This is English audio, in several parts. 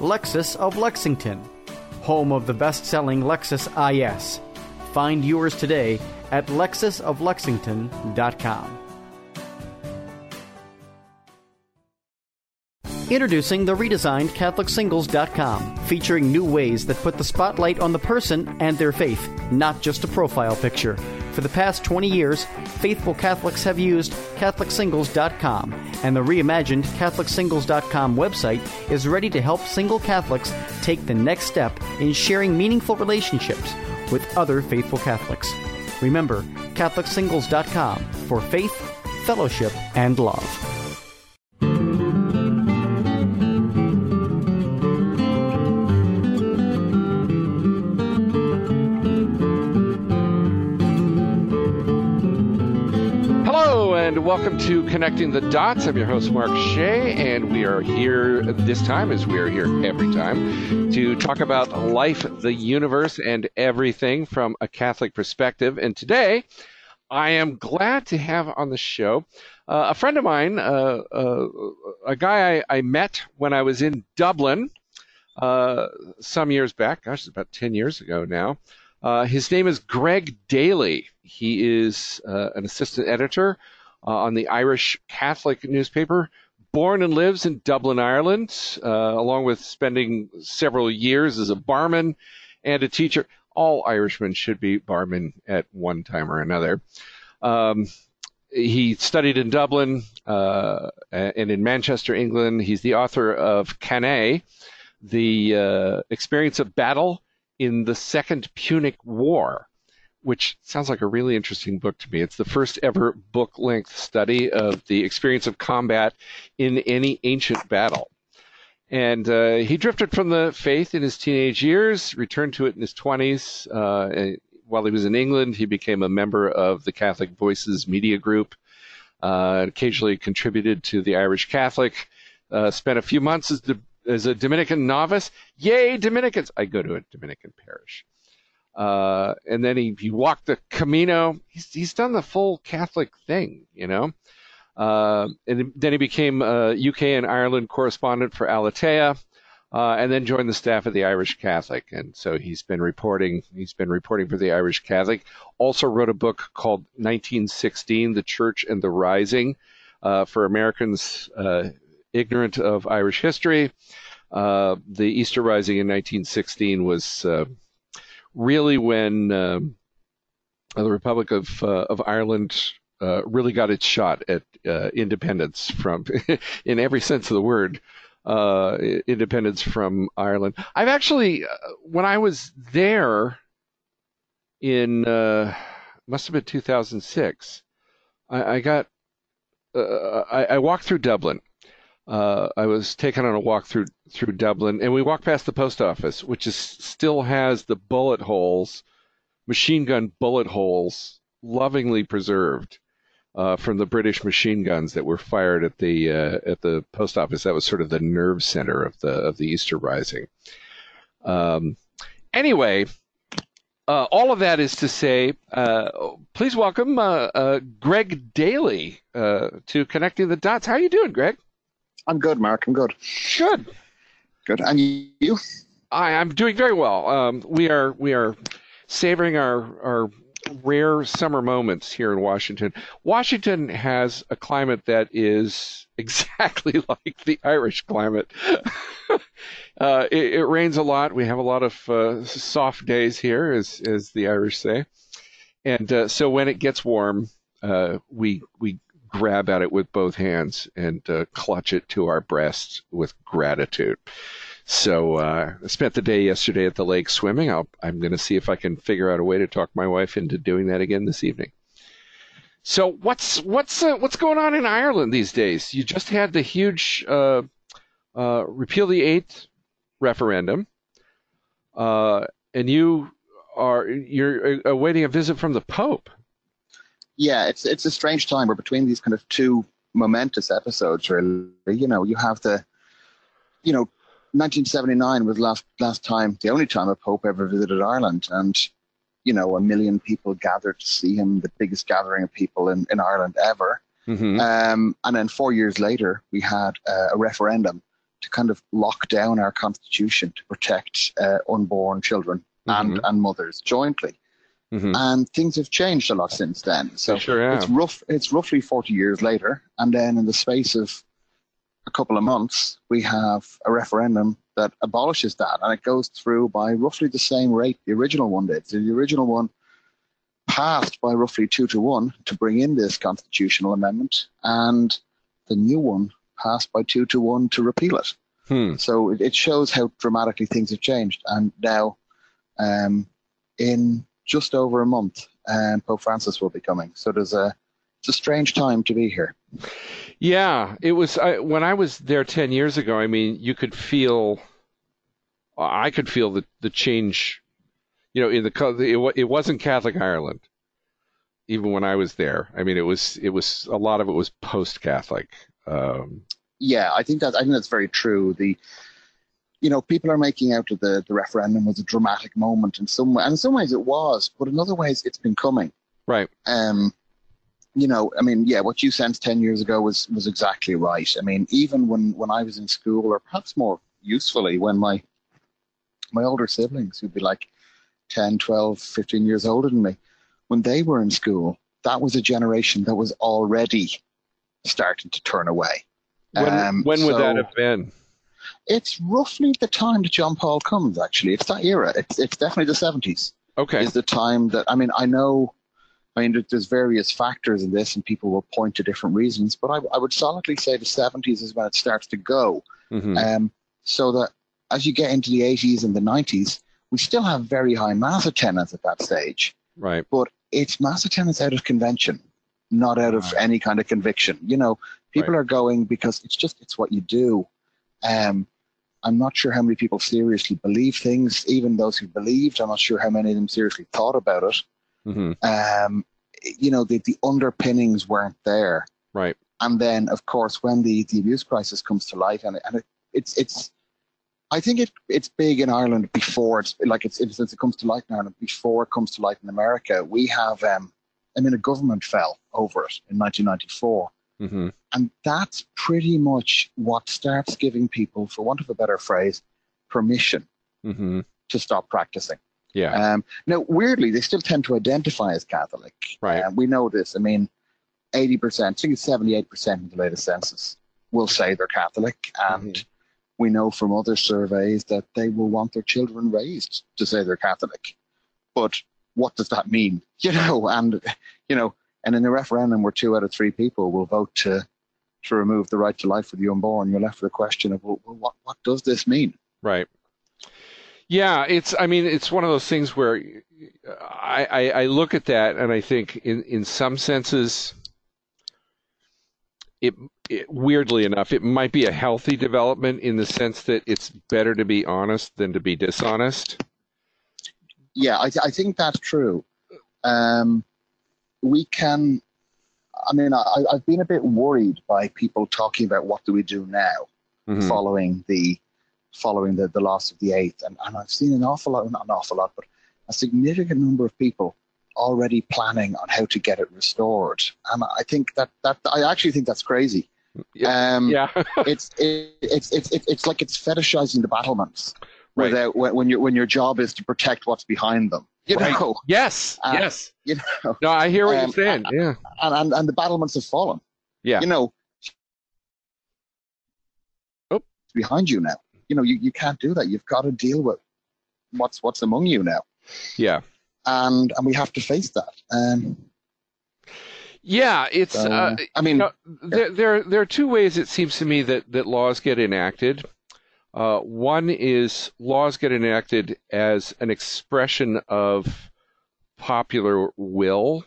Lexus of Lexington, home of the best-selling Lexus IS. Find yours today at lexusoflexington.com. Introducing the redesigned CatholicSingles.com, featuring new ways that put the spotlight on the person and their faith, not just a profile picture. For the past 20 years, faithful Catholics have used CatholicSingles.com, and the reimagined CatholicSingles.com website is ready to help single Catholics take the next step in sharing meaningful relationships with other faithful Catholics. Remember, CatholicSingles.com for faith, fellowship, and love. Welcome to Connecting the Dots. I'm your host, Mark Shea, and we are here this time, as we are here every time, to talk about life, the universe, and everything from a Catholic perspective. And today, I am glad to have on the show a friend of mine, a guy I met when I was in Dublin some years back. Gosh, it's about 10 years ago now. His name is Greg Daly. He is an assistant editor on the Irish Catholic newspaper, born and lives in Dublin, Ireland, along with spending several years as a barman and a teacher. All Irishmen should be barmen at one time or another. He studied in Dublin and in Manchester, England. He's the author of Cannae, The Experience of Battle in the Second Punic War, which sounds like a really interesting book to me. It's the first ever book-length study of the experience of combat in any ancient battle. And he drifted from the faith in his teenage years, returned to it in his 20s. While he was in England, he became a member of the Catholic Voices Media Group, occasionally contributed to the Irish Catholic, spent a few months as a Dominican novice. Yay, Dominicans! I go to a Dominican parish. And then he walked the Camino. He's done the full Catholic thing, you know. And then he became a UK and Ireland correspondent for Alatea, and then joined the staff of the Irish Catholic. And so he's been reporting for the Irish Catholic. Also wrote a book called 1916: The Church and the Rising, for Americans ignorant of Irish history. The Easter Rising in 1916 was really when the Republic of Ireland really got its shot at independence from, in every sense of the word, independence from Ireland. I've actually, when I was there in, must have been 2006, I walked through Dublin. I was taken on a walk through Dublin, and we walked past the post office, which still has the bullet holes, machine gun bullet holes, lovingly preserved from the British machine guns that were fired at the post office. That was sort of the nerve center of the Easter Rising. Anyway, all of that is to say, please welcome Greg Daly to Connecting the Dots. How are you doing, Greg? I'm good, Mark. I'm good. Good. Good. And you? I'm doing very well. We are savoring our rare summer moments here in Washington. Washington has a climate that is exactly like the Irish climate. It rains a lot. We have a lot of soft days here, as the Irish say. And so when it gets warm, we grab at it with both hands and clutch it to our breasts with gratitude. So I spent the day yesterday at the lake swimming. I'm going to see if I can figure out a way to talk my wife into doing that again this evening. So what's going on in Ireland these days? You just had the huge Repeal the Eighth referendum, and you're awaiting a visit from the Pope. Yeah, it's a strange time. We're between these kind of two momentous episodes, really. You know, you have the, you know, 1979 was last time, the only time a Pope ever visited Ireland, and, you know, 1 million people gathered to see him, the biggest gathering of people in Ireland ever. Mm-hmm. And then 4 years later, we had a referendum to kind of lock down our constitution to protect unborn children and mothers jointly. Mm-hmm. And things have changed a lot since then. So it's roughly 40 years later. And then in the space of a couple of months, we have a referendum that abolishes that. And it goes through by roughly the same rate the original one did. So the original one passed by roughly 2-1 to bring in this constitutional amendment. And the new one passed by 2-1 to repeal it. Hmm. So it shows how dramatically things have changed. And now in just over a month, Pope Francis will be coming. So it's a strange time to be here. Yeah, it was. When I was there 10 years ago, I mean, I could feel the change, you know, it wasn't Catholic Ireland, even when I was there. I mean, it was a lot of it was post-Catholic. Yeah, I think that's very true. You know, people are making out that the referendum was a dramatic moment in some ways it was, but in other ways it's been coming. Right. You know, I mean, yeah, what you sensed 10 years ago was exactly right. I mean, even when I was in school, or perhaps more usefully, when my older siblings, who'd be like 10, 12, 15 years older than me, when they were in school, that was a generation that was already starting to turn away. When would that have been? It's roughly the time that John Paul comes, actually. It's that era. It's definitely the 70s. Okay. Is the time that, I mean, there's various factors in this, and people will point to different reasons, but I would solidly say the 70s is when it starts to go. Mm-hmm. So that as you get into the 80s and the 90s, we still have very high mass attendance at that stage. Right. But it's mass attendance out of convention, not out of any kind of conviction. You know, people are going because it's what you do. I'm not sure how many people seriously believe things. Even those who believed, I'm not sure how many of them seriously thought about it. Mm-hmm. You know, the underpinnings weren't there. Right. And then, of course, when the abuse crisis comes to light, I think it's big in Ireland before since it comes to light in Ireland, before it comes to light in America. We have, a government fell over it in 1994. Mm-hmm. And that's pretty much what starts giving people, for want of a better phrase, permission to stop practicing. Yeah. Now, weirdly, they still tend to identify as Catholic. Right. We know this. I mean, 80%, I think it's 78% in the latest census will say they're Catholic. And we know from other surveys that they will want their children raised to say they're Catholic. But what does that mean? You know, and in the referendum where 2 out of 3 people will vote to remove the right to life for the unborn, you're left with the question of, well, what does this mean? Right. Yeah, it's one of those things where I look at that and I think in some senses, it weirdly enough, it might be a healthy development in the sense that it's better to be honest than to be dishonest. Yeah, I think that's true. I've been a bit worried by people talking about what do we do now following the loss of the 8th. And I've seen not an awful lot, but a significant number of people already planning on how to get it restored. And I think I actually think that's crazy. Yeah. It's like it's fetishizing the battlements. Right. When your job is to protect what's behind them. You know? Yes. Yes. You know. No, I hear what you're saying. Yeah. And the battlements have fallen. Yeah. You know. Oh. Behind you now. You know, you can't do that. You've got to deal with what's among you now. Yeah. And we have to face that. Yeah, it's. So, there are two ways it seems to me that laws get enacted. One is laws get enacted as an expression of popular will,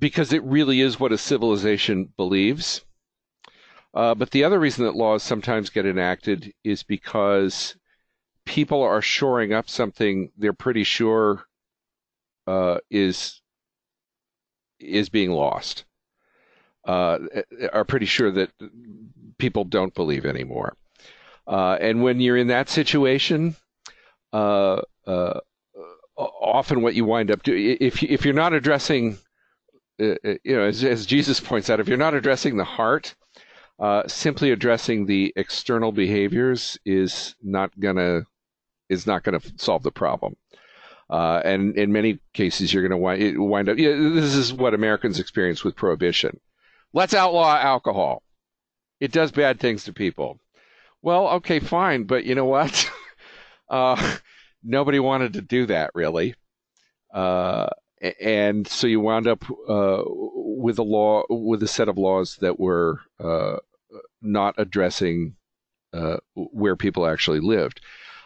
because it really is what a civilization believes. But the other reason that laws sometimes get enacted is because people are shoring up something they're pretty sure is being lost, are pretty sure that people don't believe anymore. And when you're in that situation, often what you wind up doing, if you're not addressing, as Jesus points out, if you're not addressing the heart, simply addressing the external behaviors is not gonna solve the problem. And in many cases, you're gonna wind up. This is what Americans experienced with prohibition. Let's outlaw alcohol. It does bad things to people. Well, okay, fine, but you know what? Nobody wanted to do that, really. And so you wound up with a set of laws that were not addressing where people actually lived.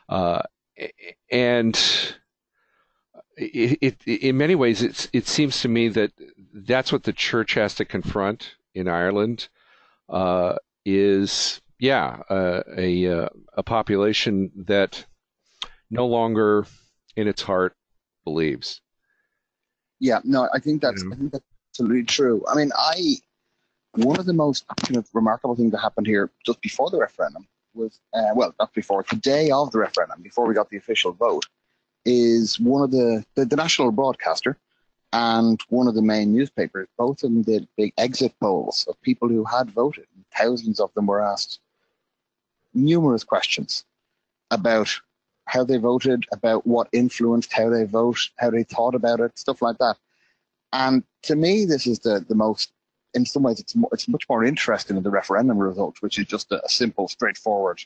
And in many ways, it seems to me that that's what the church has to confront in Ireland, a population that no longer in its heart believes. Yeah, no, I think that's absolutely true. I mean, one of the most kind of remarkable things that happened here just before the referendum was, the day of the referendum, before we got the official vote, is one of the national broadcaster and one of the main newspapers, both of them did big exit polls of people who had voted. Thousands of them were asked numerous questions about how they voted, about what influenced how they vote, how they thought about it, stuff like that. And to me, this is the most, in some ways, it's much more interesting than the referendum result, which is just a simple, straightforward,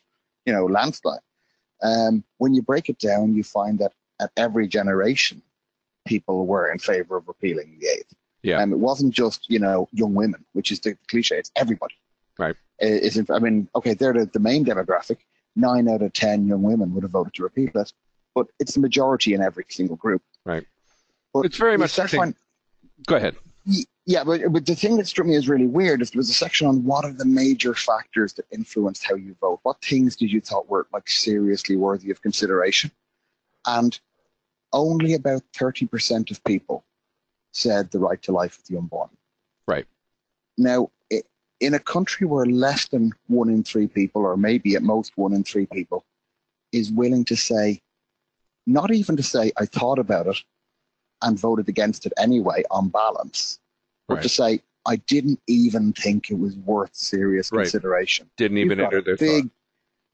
landslide. When you break it down, you find that at every generation, people were in favor of repealing the eighth. Yeah. And it wasn't just, young women, which is the cliche. It's everybody. Right. They're the main demographic. 9 out of 10 young women would have voted to repeal it, but it's the majority in every single group. Right. But it's very much. Go ahead. Yeah, but the thing that struck me as really weird is there was a section on what are the major factors that influenced how you vote. What things did you thought were seriously worthy of consideration? And only about 30% of people said the right to life of the unborn. Right. Now, in a country where less than 1 in 3 people, or maybe at most 1 in 3 people, is willing to say, not even to say, I thought about it and voted against it anyway on balance, but to say, I didn't even think it was worth serious consideration. Didn't even enter their thought.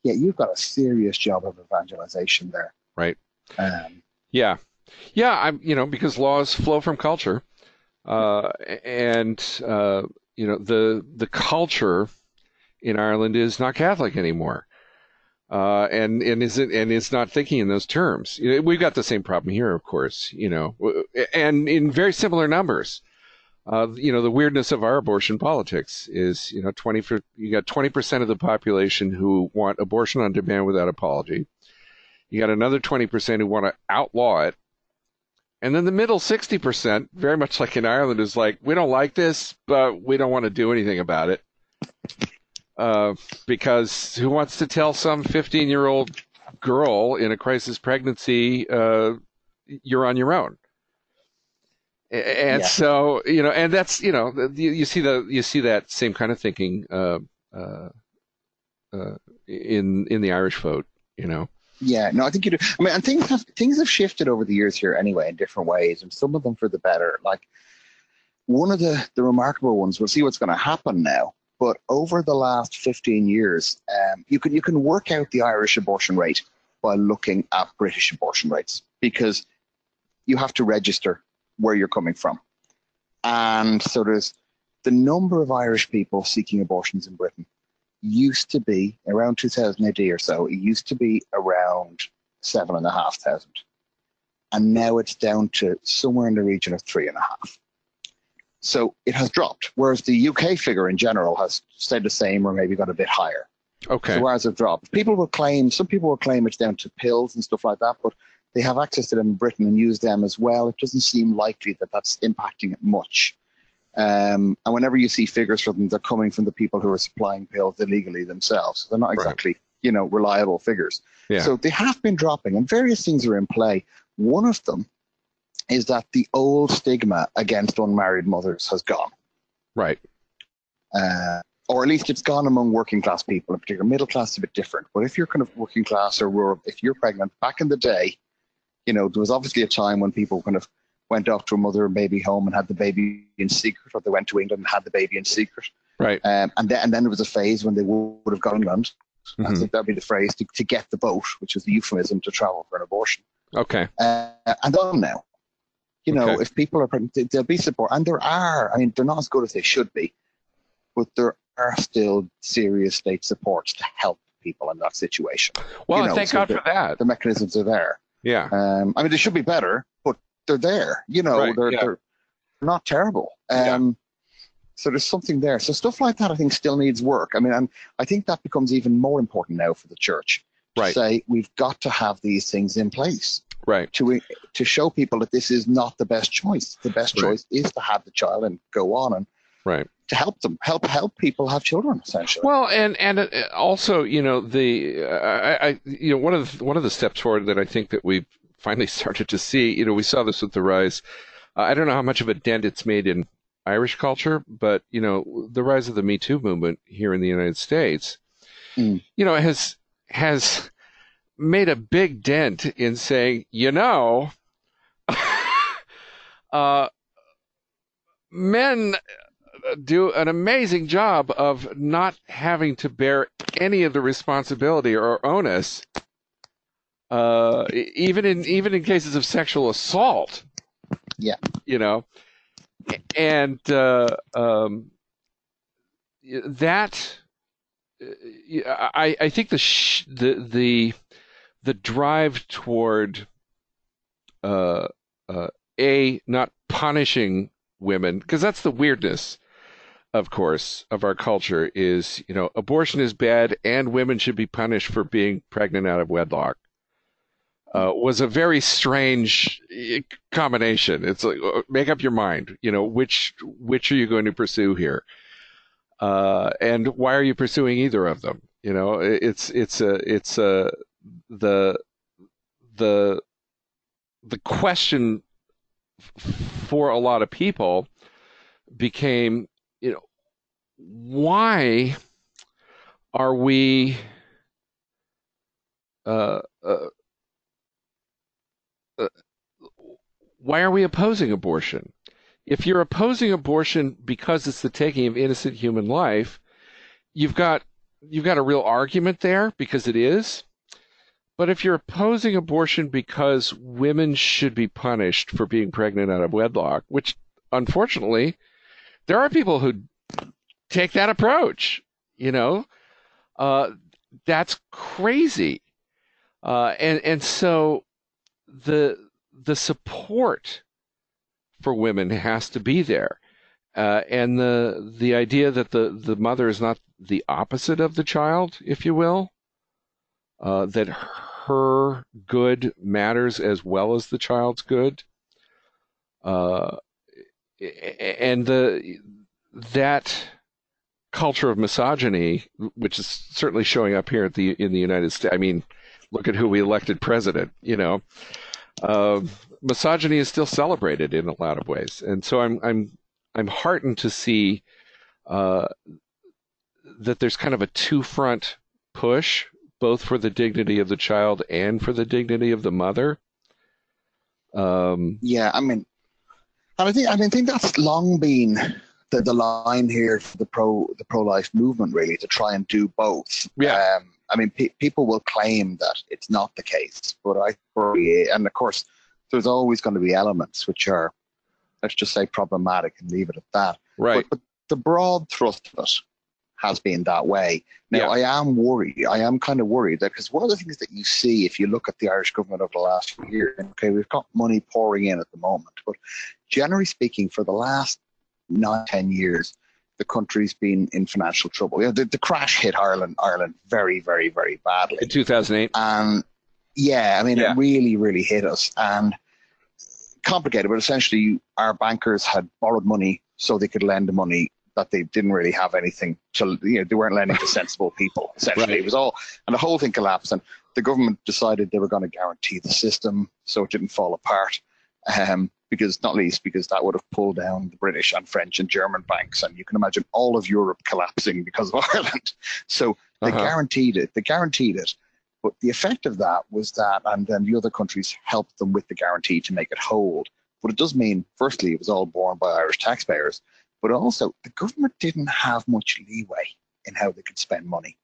Yeah, you've got a serious job of evangelization there. Right. Because laws flow from culture, the culture in Ireland is not Catholic anymore, and is not thinking in those terms. We've got the same problem here, of course, and in very similar numbers. The weirdness of our abortion politics is, 20% of the population who want abortion on demand without apology. You got another 20% who want to outlaw it. And then the middle 60%, very much like in Ireland, is like, we don't like this, but we don't want to do anything about it. Because who wants to tell some 15-year-old girl in a crisis pregnancy, you're on your own? And so, and that's, you see that same kind of thinking in the Irish vote, Yeah, no, I think you do. I mean, and things have shifted over the years here anyway in different ways, and some of them for the better. Like one of the remarkable ones, we'll see what's going to happen now, but over the last 15 years, you can work out the Irish abortion rate by looking at British abortion rates, because you have to register where you're coming from. And so there's the number of Irish people seeking abortions in Britain. Used to be around 2000 AD or so, it used to be around 7,500, and now it's down to somewhere in the region of 3,500. So it has dropped, whereas the UK figure in general has stayed the same or maybe got a bit higher. Okay. So whereas it dropped, some people will claim it's down to pills and stuff like that, but they have access to them in Britain and use them as well. It doesn't seem likely that that's impacting it much. And whenever you see figures for them, they're coming from the people who are supplying pills illegally themselves. So they're not exactly you know, reliable figures. Yeah. So they have been dropping, and various things are in play. One of them is that the old stigma against unmarried mothers has gone. Right. Or at least it's gone among working class people in particular. Middle class is a bit different. But if you're kind of working class or rural, if you're pregnant, back in the day, you know, there was obviously a time when people kind of went off to a mother and baby home and had the baby in secret, or they went to England and had the baby in secret. Right. And then there was a phase when they would have gone to England. Mm-hmm. I think that would be the phrase, to get the boat, which was the euphemism to travel for an abortion. Okay. And on now. You know, okay. If people are pregnant, there'll be support. And there are, I mean, they're not as good as they should be, but there are still serious state supports to help people in that situation. Well, you know, thank God for that. The mechanisms are there. Yeah. I mean, they should be better, but they're there. You know, right. They're not terrible. So there's something there. So stuff like that, I think, still needs work. I mean, and I think that becomes even more important now for the church. To right. say we've got to have these things in place. Right. To show people that this is not the best choice. The best choice is to have the child and go on and right. to help them, help people have children, essentially. Well, and also, you know, the one of the steps forward that I think that we've finally started to see, you know, we saw this with the rise. I don't know how much of a dent it's made in Irish culture, but, you know, the rise of the Me Too movement here in the United States, you know, has made a big dent in saying, you know, men do an amazing job of not having to bear any of the responsibility or onus, even in cases of sexual assault. Yeah, you know, and that I think the drive toward not punishing women, because that's the weirdness, of course, of our culture is, you know, abortion is bad and women should be punished for being pregnant out of wedlock, was a very strange combination. It's like, make up your mind, you know, which are you going to pursue here? And why are you pursuing either of them? You know, the question for a lot of people became, you know, why are we opposing abortion? If you're opposing abortion because it's the taking of innocent human life, you've got a real argument there, because it is. But if you're opposing abortion because women should be punished for being pregnant out of wedlock, which, unfortunately, there are people who take that approach, you know, that's crazy. And so the support for women has to be there. And the idea that the mother is not the opposite of the child, if you will, that her good matters as well as the child's good, and that culture of misogyny, which is certainly showing up here in the United States. I mean, look at who we elected president. You know, misogyny is still celebrated in a lot of ways, and so I'm heartened to see that there's kind of a two-front push, both for the dignity of the child and for the dignity of the mother. Yeah, I mean, and I think that's long been the line here for the pro-life movement, really, to try and do both. Yeah. I mean, people will claim that it's not the case, but I worry, and of course, there's always going to be elements which are, let's just say, problematic and leave it at that. Right. But the broad thrust of it has been that way. Now, yeah. I am kind of worried that, because one of the things that you see if you look at the Irish government over the last few years, okay, we've got money pouring in at the moment, but generally speaking, for the last 9-10 years, the country's been in financial trouble. You know, the crash hit Ireland very, very, very badly. In 2008. Yeah, I mean, yeah. It really, really hit us. And complicated, but essentially our bankers had borrowed money so they could lend the money that they didn't really have anything to, they weren't lending to sensible people, essentially. Right. It was all, and the whole thing collapsed, and the government decided they were going to guarantee the system so it didn't fall apart, because not least because that would have pulled down the British and French and German banks, and you can imagine all of Europe collapsing because of Ireland. So they guaranteed it. They guaranteed it. But the effect of that was that, and then the other countries helped them with the guarantee to make it hold. But it does mean, firstly, it was all borne by Irish taxpayers, but also the government didn't have much leeway in how they could spend money.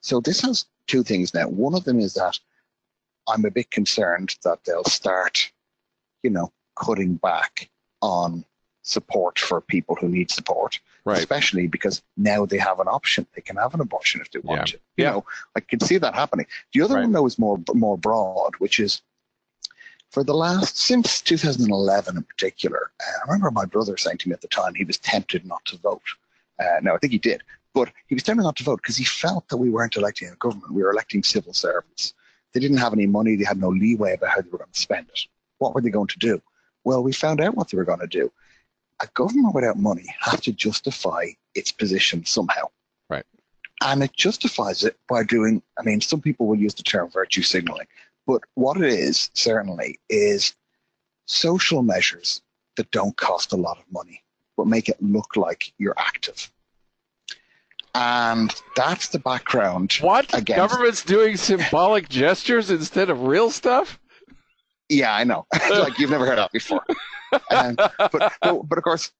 So this has two things now. One of them is that I'm a bit concerned that they'll start, cutting back on support for people who need support, right, especially because now they have an option. They can have an abortion if they want to. I can see that happening. The other one, though, is more broad, which is, for the last, since 2011 in particular, I remember my brother saying to me at the time he was tempted not to vote. No, I think he did, but he was tempted not to vote because he felt that we weren't electing a government, we were electing civil servants. They didn't have any money, they had no leeway about how they were going to spend it. What were they going to do? Well, we found out what they were going to do. A government without money has to justify its position somehow. Right. And it justifies it by doing, some people will use the term virtue signaling. But what it is, certainly, is social measures that don't cost a lot of money, but make it look like you're active. And that's the background. What? Government's doing symbolic gestures instead of real stuff? Yeah, I know. Like, you've never heard that before. But of course,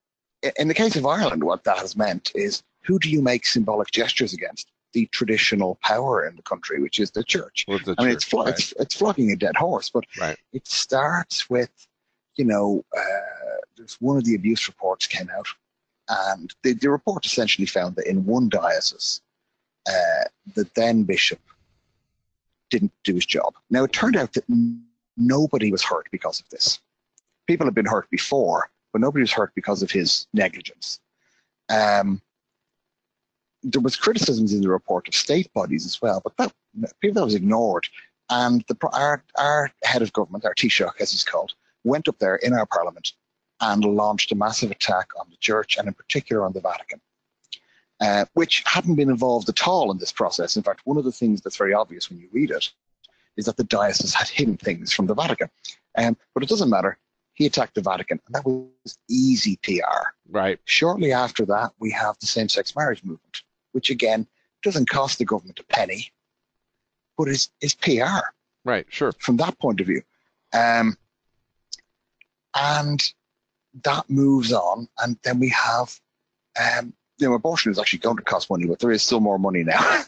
in the case of Ireland, what that has meant is, who do you make symbolic gestures against? The traditional power in the country, which is the church. It's flogging a dead horse, but it starts with, there's one of the abuse reports came out, and the report essentially found that in one diocese, the then bishop didn't do his job. Now, it turned out that nobody was hurt because of this. People had been hurt before, but nobody was hurt because of his negligence. There was criticisms in the report of state bodies as well, but that was ignored. And our head of government, our Taoiseach, as he's called, went up there in our parliament and launched a massive attack on the church, and in particular on the Vatican, which hadn't been involved at all in this process. In fact, one of the things that's very obvious when you read it is that the diocese had hidden things from the Vatican. But it doesn't matter. He attacked the Vatican, and that was easy PR. Right. Shortly after that, we have the same-sex marriage movement, which again doesn't cost the government a penny, but is PR. Right, sure. From that point of view. And that moves on, and then we have, abortion is actually going to cost money, but there is still more money now.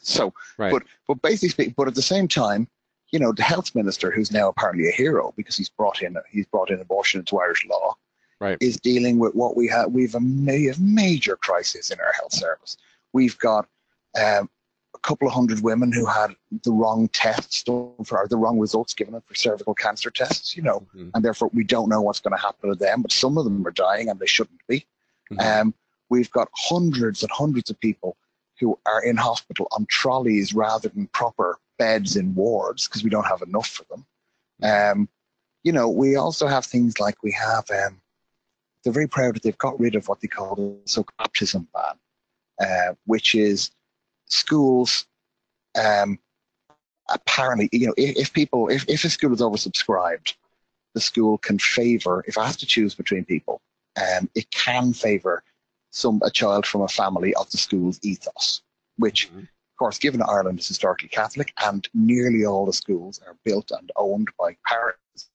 But basically speaking, but at the same time, the health minister, who's now apparently a hero because he's brought in abortion into Irish law, is dealing with what we have. We have a major crisis in our health service. We've got a couple of hundred women who had the wrong tests or the wrong results given for cervical cancer tests, and therefore we don't know what's going to happen to them, but some of them are dying and they shouldn't be. We've got hundreds and hundreds of people who are in hospital on trolleys rather than proper beds in wards because we don't have enough for them. We also have things like we have, they're very proud that they've got rid of what they call the so-called baptism ban. Which is schools, apparently, if a school is oversubscribed, the school can favor, if I have to choose between people, it can favor a child from a family of the school's ethos, which, of course, given that Ireland is historically Catholic and nearly all the schools are built and owned by parents,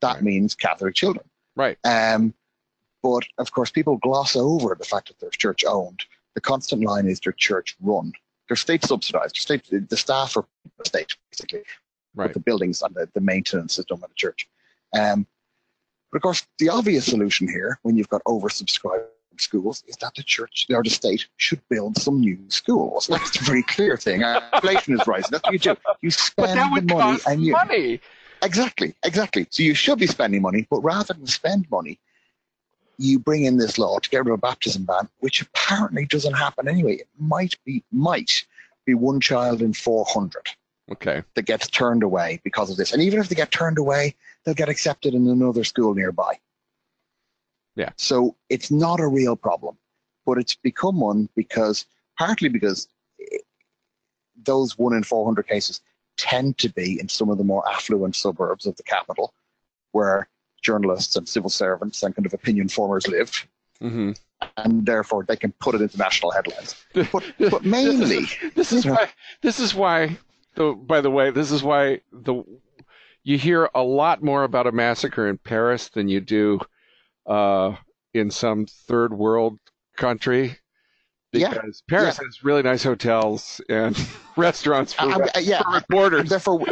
that means Catholic children. Right. But, of course, people gloss over the fact that they're church-owned. The constant line is they're church-run. They're state-subsidized. The staff are the state, basically. Right. But the buildings and the maintenance is done by the church. But, of course, the obvious solution here, when you've got oversubscribed schools, is that the church or the state should build some new schools. That's a very clear thing. Inflation is rising. That's what you do. You spend money. Exactly. So you should be spending money, but rather than spend money, you bring in this law to get rid of a baptism ban, which apparently doesn't happen anyway. It might be one child in 400 that gets turned away because of this. And even if they get turned away, they'll get accepted in another school nearby. Yeah. So it's not a real problem. but it's become one because, partly because those 1 in 400 cases tend to be in some of the more affluent suburbs of the capital, where journalists and civil servants and kind of opinion formers live. Mm-hmm. And therefore they can put it into national headlines. But mainly, this is why you hear a lot more about a massacre in Paris than you do in some third world country. Because Paris has really nice hotels and restaurants for reporters. And therefore,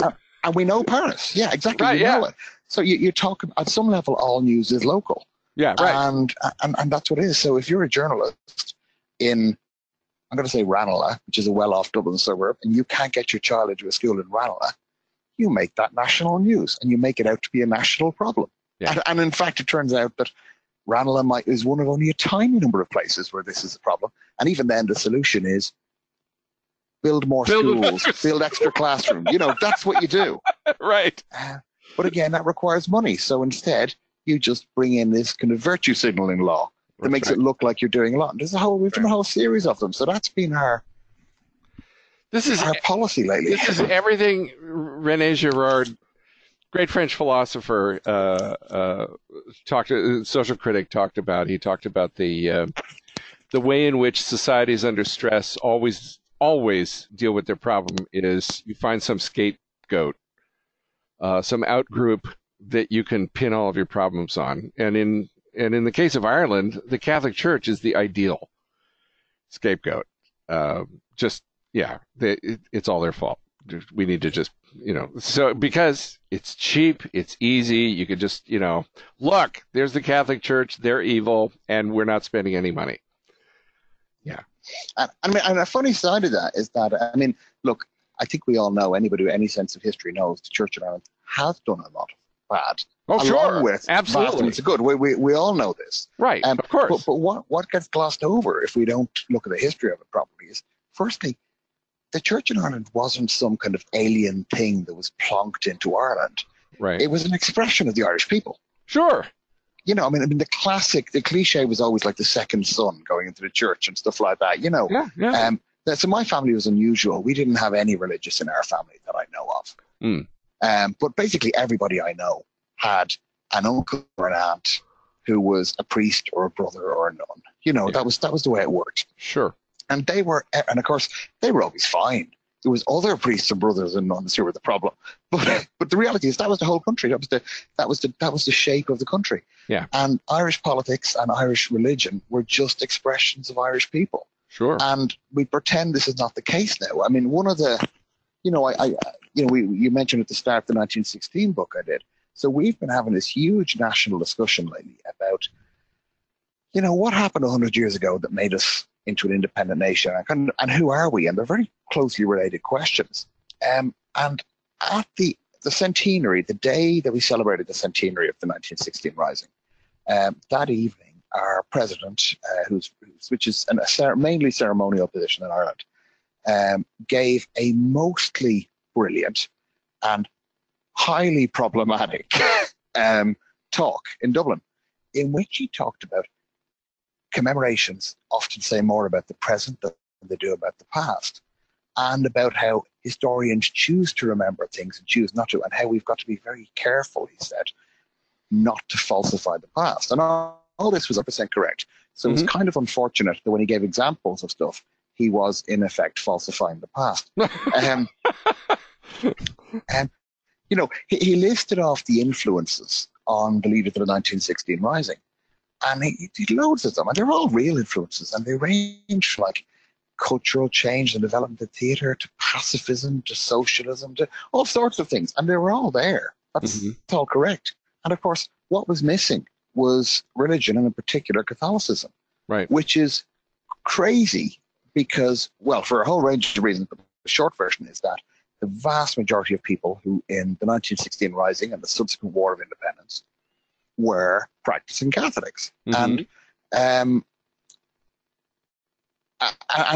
and we know Paris. Yeah, exactly. Right, we know it. So you talk at some level, all news is local. Yeah, right. And that's what it is. So if you're a journalist in, I'm going to say Ranelagh, which is a well-off Dublin suburb, and you can't get your child into a school in Ranelagh, you make that national news and you make it out to be a national problem. Yeah. And in fact, it turns out that Ranelagh is one of only a tiny number of places where this is a problem. And even then, the solution is build more schools, build extra classrooms. That's what you do. Right. But again, that requires money. So instead, you just bring in this kind of virtue signaling law that makes it look like you're doing a lot. And we've done a whole series of them. So that's been our policy lately. This is everything Rene Girard, great French philosopher, social critic, talked about. He talked about the way in which societies under stress always deal with their problem is you find some scapegoat, some outgroup that you can pin all of your problems on. And in the case of Ireland, the Catholic Church is the ideal scapegoat. It's all their fault. We need to so because it's cheap, it's easy. You could just, look, there's the Catholic Church, they're evil, and we're not spending any money. Yeah. And a funny side of that is that, look, I think we all know, anybody with any sense of history knows the Church in Ireland has done a lot of bad. Oh, sure. Absolutely. It's good. We all know this. Right. Of course. But what gets glossed over if we don't look at the history of it properly is, firstly, the Church in Ireland wasn't some kind of alien thing that was plonked into Ireland. Right. It was an expression of the Irish people. Sure. The cliche was always like the second son going into the church and stuff like that, Yeah, yeah. So my family was unusual. We didn't have any religious in our family that I know of. Mm. But basically everybody I know had an uncle or an aunt who was a priest or a brother or a nun. That was the way it worked. Sure. And they were always fine. It was other priests and brothers and nuns who were the problem. But the reality is that was the whole country. That was the shape of the country. Yeah. And Irish politics and Irish religion were just expressions of Irish people. Sure. And we pretend this is not the case now. One of the you mentioned at the start the 1916 book I did. So we've been having this huge national discussion lately about, what happened 100 years ago that made us into an independent nation, and who are we? And they're very closely related questions. And at the centenary, the day that we celebrated the centenary of the 1916 Rising, that evening, our president, which is mainly ceremonial position in Ireland, gave a mostly brilliant and highly problematic talk in Dublin, in which he talked about commemorations often say more about the present than they do about the past, and about how historians choose to remember things and choose not to, and how we've got to be very careful, he said, not to falsify the past. And all this was 100% correct. So It was kind of unfortunate that when he gave examples of stuff, he was, in effect, falsifying the past. He listed off the influences on the leaders of the 1916 Rising. And he did loads of them. And they're all real influences. And they range from, cultural change and development of theatre to pacifism to socialism to all sorts of things. And they were all there. That's all correct. And, of course, what was missing was religion, and in particular Catholicism, right? Which is crazy. Because, for a whole range of reasons, but the short version is that the vast majority of people who in the 1916 Rising and the subsequent War of Independence were practicing Catholics. Mm-hmm. And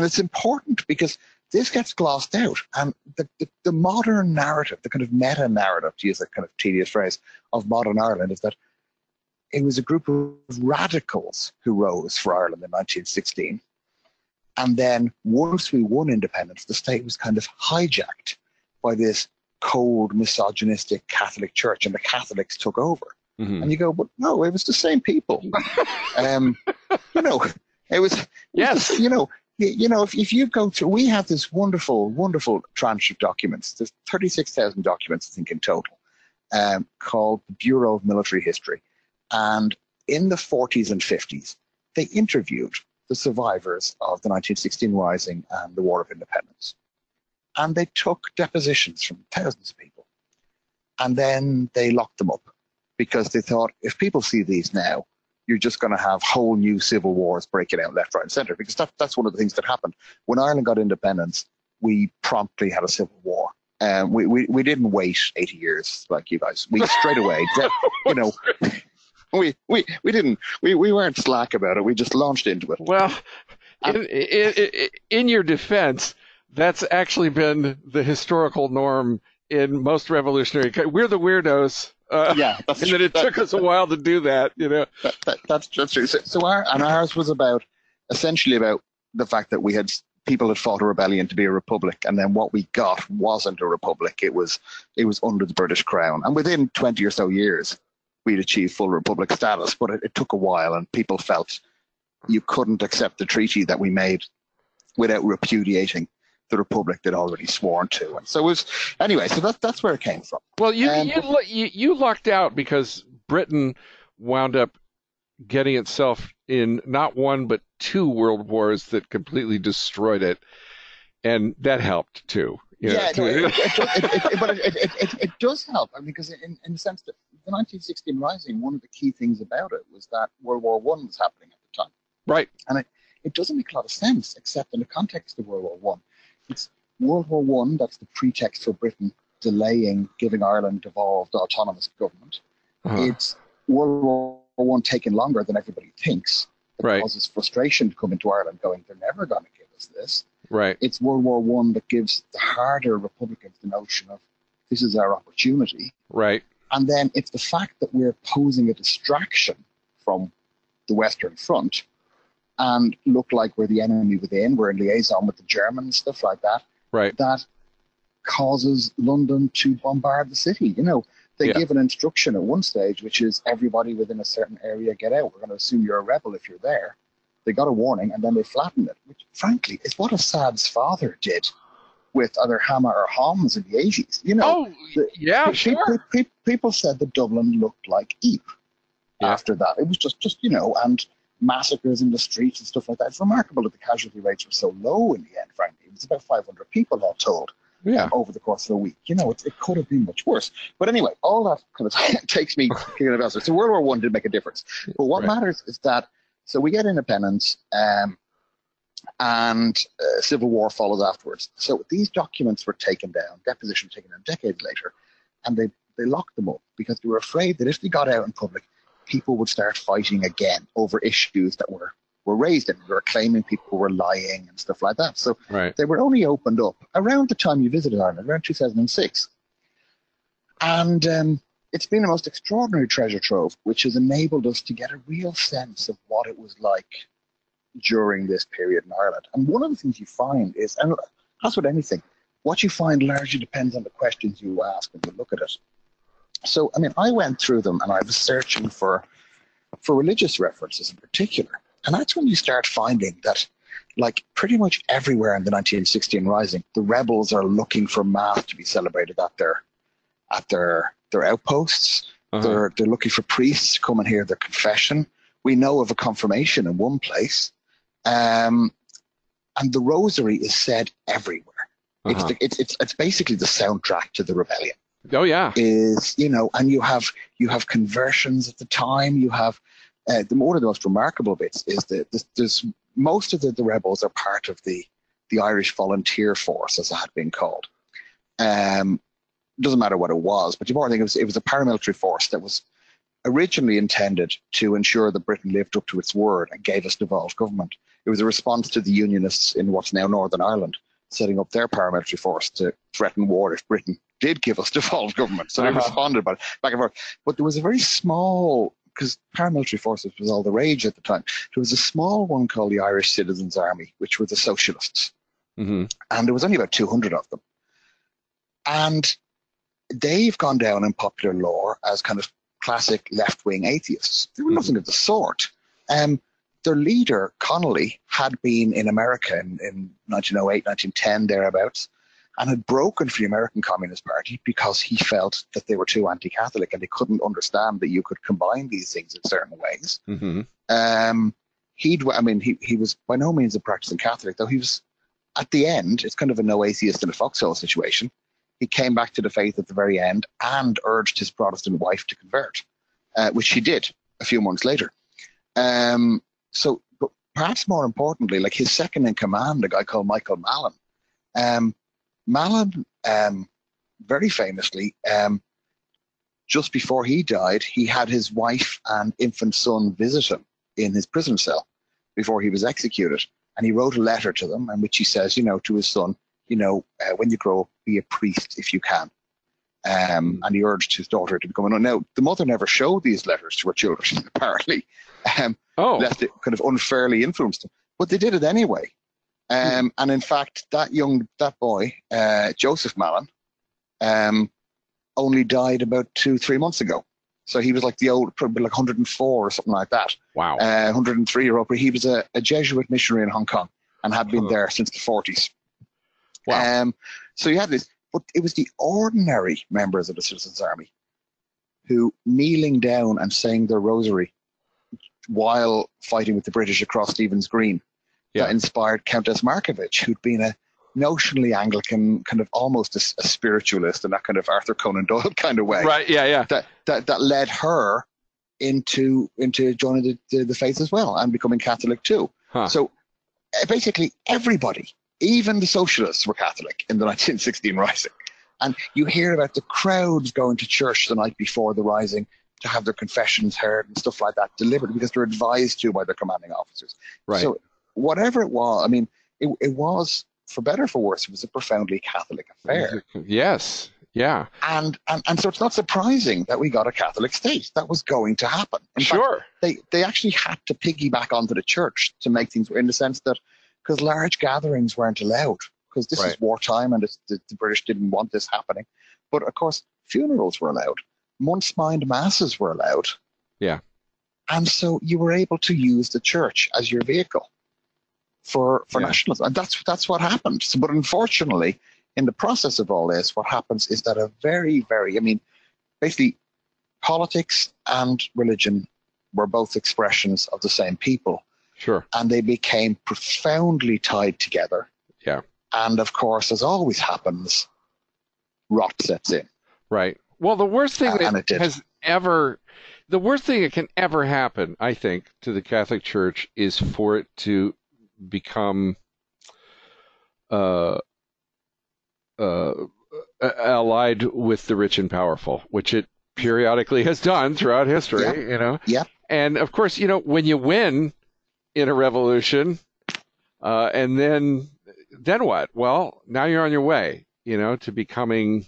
it's important because this gets glossed out. And the modern narrative, the kind of meta-narrative, to use that kind of tedious phrase, of modern Ireland is that it was a group of radicals who rose for Ireland in 1916. And then once we won independence, the state was kind of hijacked by this cold, misogynistic Catholic Church, and the Catholics took over. Mm-hmm. And you go, but no, it was the same people. You know, it was, yes, you know, if you go through, we have this wonderful, wonderful tranche of documents. There's 36,000 documents, I think, in total, called the Bureau of Military History. And in the 40s and 50s, they interviewed the survivors of the 1916 Rising and the War of Independence. And they took depositions from thousands of people. And then they locked them up because they thought, if people see these now, you're just going to have whole new civil wars breaking out left, right, and center. Because that's one of the things that happened. When Ireland got independence, we promptly had a civil war. We didn't wait 80 years like you guys. We straight away, you know... We weren't slack about it. We just launched into it. Well, in your defense, that's actually been the historical norm in most revolutionary countries. We're the weirdos. Yeah, that's and true. Then it took us a while to do that. You know, that's true. So ours was essentially about the fact that people had fought a rebellion to be a republic, and then what we got wasn't a republic. It was under the British Crown, and within 20 or so years, we'd achieved full republic status, but it took a while, and people felt you couldn't accept the treaty that we made without repudiating the republic they'd already sworn to. And so it was, anyway, so that's where it came from. Well, you lucked out because Britain wound up getting itself in not one but two world wars that completely destroyed it, and that helped too. Yeah, no, it does help. I mean, because in the sense that the 1916 Rising, one of the key things about it was that World War I was happening at the time. Right. And it doesn't make a lot of sense, except in the context of World War I. It's World War I that's the pretext for Britain delaying giving Ireland devolved autonomous government. Uh-huh. It's World War I taking longer than everybody thinks. That right. causes frustration to come into Ireland going, they're never going to give us this. Right. It's World War I that gives the harder Republicans the notion of this is our opportunity. Right. And then it's the fact that we're posing a distraction from the Western Front and look like we're the enemy within, we're in liaison with the Germans, stuff like that. Right. That causes London to bombard the city. You know, they give an instruction at one stage, which is everybody within a certain area get out. We're going to assume you're a rebel if you're there. They got a warning, and then they flattened it, which, frankly, is what Assad's father did with either Hama or Homs in the 80s. You know, people said that Dublin looked like Ypres after that. It was just, you know, and massacres in the streets and stuff like that. It's remarkable that the casualty rates were so low in the end, frankly. It was about 500 people, all told, over the course of a week. You know, it could have been much worse. But anyway, all that kind of takes me to the answer. So World War I did make a difference. But what matters is that, so we get independence, and civil war follows afterwards. So these documents were taken down, depositions taken down decades later, and they locked them up because they were afraid that if they got out in public, people would start fighting again over issues that were raised, and we were claiming people were lying and stuff like that. So they were only opened up around the time you visited Ireland, around 2006. And it's been the most extraordinary treasure trove, which has enabled us to get a real sense of what it was like during this period in Ireland. And one of the things you find is, and that's with anything, what you find largely depends on the questions you ask when you look at it. So, I mean, I went through them and I was searching for religious references in particular. And that's when you start finding that, like, pretty much everywhere in the 1916 Rising, the rebels are looking for mass to be celebrated at their outposts. Uh-huh. They're looking for priests to come and hear their confession. We know of a confirmation in one place. And the rosary is said everywhere. Uh-huh. It's basically the soundtrack to the rebellion. Oh yeah. Is, you know, and you have conversions at the time. You have one of the most remarkable bits is that there's most of the rebels are part of the Irish Volunteer Force, as it had been called. Doesn't matter what it was, but you more think it was a paramilitary force that was originally intended to ensure that Britain lived up to its word and gave us devolved government. It was a response to the Unionists in what's now Northern Ireland setting up their paramilitary force to threaten war if Britain did give us devolved government. So they responded back and forth. But there was a very small because paramilitary forces was all the rage at the time. There was a small one called the Irish Citizens' Army, which were the socialists. Mm-hmm. And there was only about 200 of them. And they've gone down in popular lore as kind of classic left-wing atheists. They were nothing of the sort. Their leader, Connolly, had been in America in 1908, 1910, thereabouts, and had broken from the American Communist Party because he felt that they were too anti-Catholic and they couldn't understand that you could combine these things in certain ways. Mm-hmm. He was by no means a practicing Catholic, though he was, at the end, it's kind of a no atheist in a foxhole situation. He came back to the faith at the very end and urged his Protestant wife to convert, which she did a few months later. But perhaps more importantly, like his second in command, a guy called Michael Mallon. Mallon, very famously, just before he died, he had his wife and infant son visit him in his prison cell before he was executed. And he wrote a letter to them in which he says, to his son, when you grow up, be a priest if you can. And he urged his daughter to become a nun. Now, the mother never showed these letters to her children, apparently. Left it kind of unfairly influenced them. But they did it anyway. And in fact, that boy, Joseph Mallon, only died about 2-3 months ago. So he was like the old, probably like 104 or something like that. Wow. 103 year old. He was a Jesuit missionary in Hong Kong and had been there since the 40s. Wow. So you had this, but it was the ordinary members of the Citizens' Army who, kneeling down and saying their rosary while fighting with the British across Stephen's Green, that inspired Countess Markovitch, who'd been a notionally Anglican, kind of almost a spiritualist in that kind of Arthur Conan Doyle kind of way. Right, yeah. That led her into joining the faith as well and becoming Catholic too. Huh. So basically everybody, even the socialists, were Catholic in the 1916 Rising. And you hear about the crowds going to church the night before the Rising to have their confessions heard and stuff like that delivered because they're advised to by their commanding officers. Right. So whatever it was, it was, for better or for worse, it was a profoundly Catholic affair. Yes, yeah. And so it's not surprising that we got a Catholic state. That was going to happen. In fact, they actually had to piggyback onto the church to make things, in the sense that, because large gatherings weren't allowed, because this is wartime and the British didn't want this happening. But of course, funerals were allowed. Month's mind masses were allowed. Yeah. And so you were able to use the church as your vehicle for nationalism. And that's what happened. So, but unfortunately, in the process of all this, what happens is that a very, very, basically politics and religion were both expressions of the same people. Sure. And they became profoundly tied together. Yeah. And of course, as always happens, rot sets in. Right. Well, the worst thing that can ever happen, I think, to the Catholic Church is for it to become allied with the rich and powerful, which it periodically has done throughout history. Yeah. Yeah. And of course, when you win in a revolution, and then what? Well, now you're on your way, to becoming,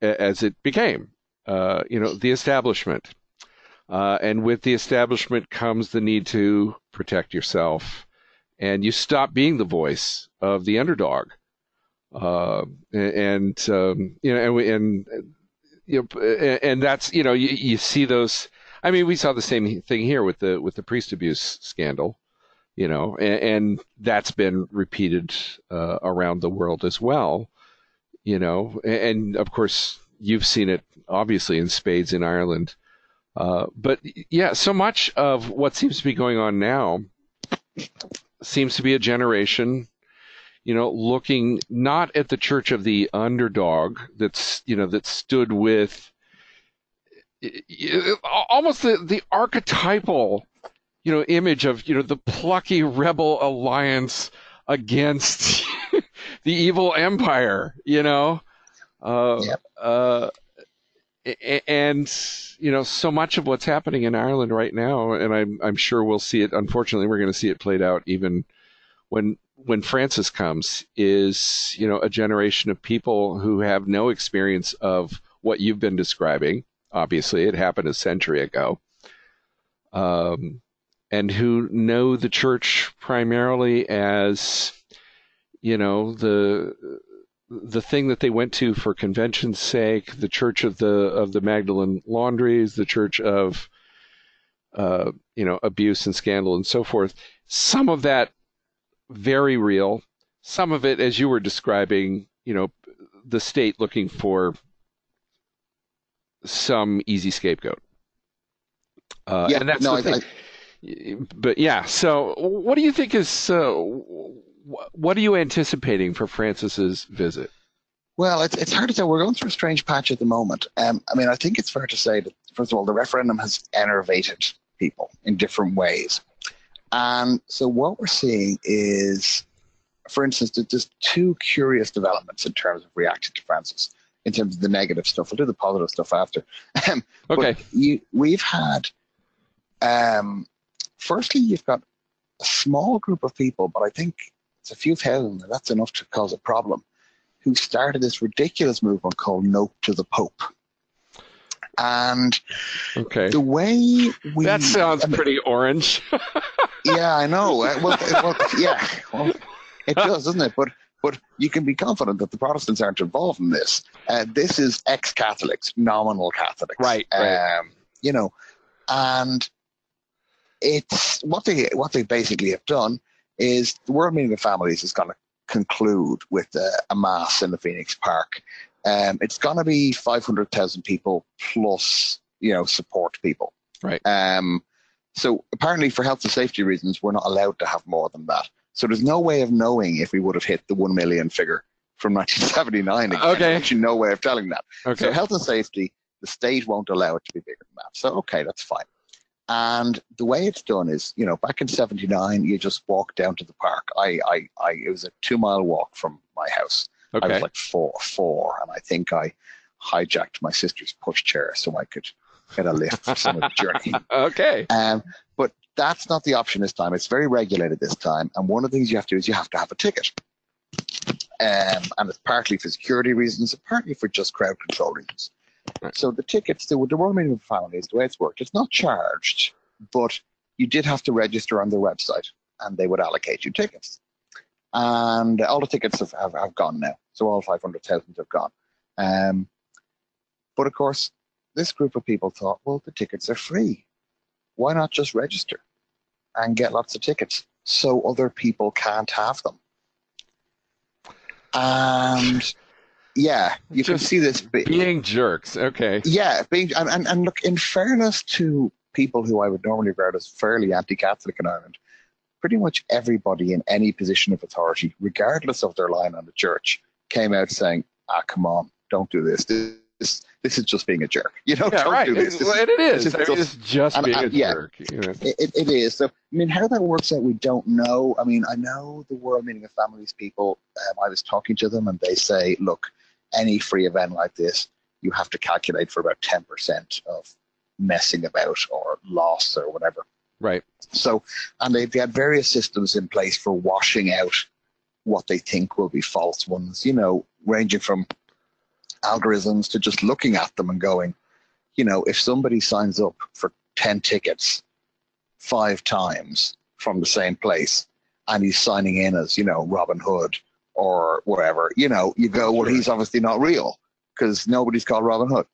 as it became, the establishment. And with the establishment comes the need to protect yourself, and you stop being the voice of the underdog. And that's, you see those. We saw the same thing here with the priest abuse scandal, and that's been repeated around the world as well, and of course you've seen it obviously in spades in Ireland. But yeah, so much of what seems to be going on now seems to be a generation, looking not at the church of the underdog that stood with almost the archetypal, image of, the plucky rebel alliance against the evil empire, and, so much of what's happening in Ireland right now, and I'm sure we'll see it. Unfortunately, we're going to see it played out even when Francis comes, is, a generation of people who have no experience of what you've been describing. Obviously, it happened a century ago, and who know the church primarily as, you know, the thing that they went to for convention's sake, the church of the Magdalene laundries, the church of, abuse and scandal and so forth. Some of that very real, some of it, as you were describing, you know, the state looking for some easy scapegoat. And that's the thing. But yeah, so what do you think is... what are you anticipating for Francis's visit? Well, it's hard to tell. We're going through a strange patch at the moment. I think it's fair to say that, first of all, the referendum has enervated people in different ways. And so what we're seeing is, for instance, there's two curious developments in terms of reacting to Francis, in terms of the negative stuff. We'll do the positive stuff after. Okay. But we've had, firstly, you've got a small group of people, but I think it's a few thousand, and that's enough to cause a problem, who started this ridiculous movement called Knock to the Pope. And the way we... That sounds pretty orange. Yeah, I know. Well, it does, doesn't it? But you can be confident that the Protestants aren't involved in this. This is ex-Catholics, nominal Catholics. Right. And it's what they basically have done is the World Meeting of Families is going to conclude with a mass in the Phoenix Park. It's going to be 500,000 people plus, support people. Right. So apparently for health and safety reasons, we're not allowed to have more than that. So there's no way of knowing if we would have hit the 1 million figure from 1979. Again. Okay. There's actually no way of telling that. Okay. So health and safety, the state won't allow it to be bigger than that. So, okay, that's fine. And the way it's done is, back in 79, you just walk down to the park. It was a 2-mile walk from my house. Okay. I was like four, and I think I hijacked my sister's pushchair so I could get a lift for some of the journey. Okay. But that's not the option this time. It's very regulated this time. And one of the things you have to do is you have to have a ticket. And it's partly for security reasons, and partly for just crowd control reasons. So the tickets, the World Meeting of Families, the way it's worked, it's not charged, but you did have to register on their website, and they would allocate you tickets. And all the tickets have gone now, so all 500,000 have gone. But of course, this group of people thought, well, the tickets are free. Why not just register and get lots of tickets so other people can't have them? And... yeah, you just can see this being jerks. Okay. Yeah, and look, in fairness to people who I would normally regard as fairly anti-Catholic in Ireland, pretty much everybody in any position of authority, regardless of their line on the church, came out saying, come on, don't do this. This is just being a jerk. Don't do this. It is. It's just being a jerk. It is. So, how that works out, we don't know. I know the World Meeting of Families people, I was talking to them, and they say, look, any free event like this, you have to calculate for about 10% of messing about or loss or whatever. Right. So, and they had various systems in place for washing out what they think will be false ones, ranging from algorithms to just looking at them and going, if somebody signs up for 10 tickets 5 times from the same place, and he's signing in as, Robin Hood or whatever, you go, well, he's obviously not real because nobody's called Robin Hood,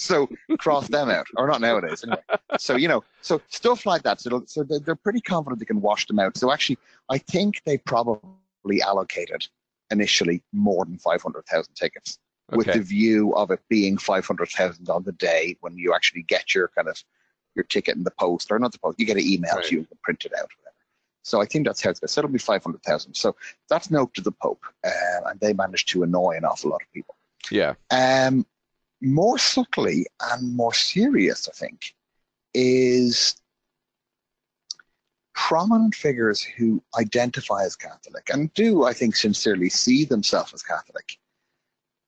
so cross them out, or not nowadays. Anyway. So, so stuff like that. So they're pretty confident they can wash them out. So actually, I think they probably allocated initially more than 500,000 tickets with the view of it being 500,000 on the day when you actually get your ticket in the post, or not the post, you get an email to you and print it out. So I think that's how it's going. So it'll be 500,000. So that's Knock to the Pope, and they managed to annoy an awful lot of people. Yeah. More subtly and more serious, I think, is prominent figures who identify as Catholic and do, I think, sincerely see themselves as Catholic.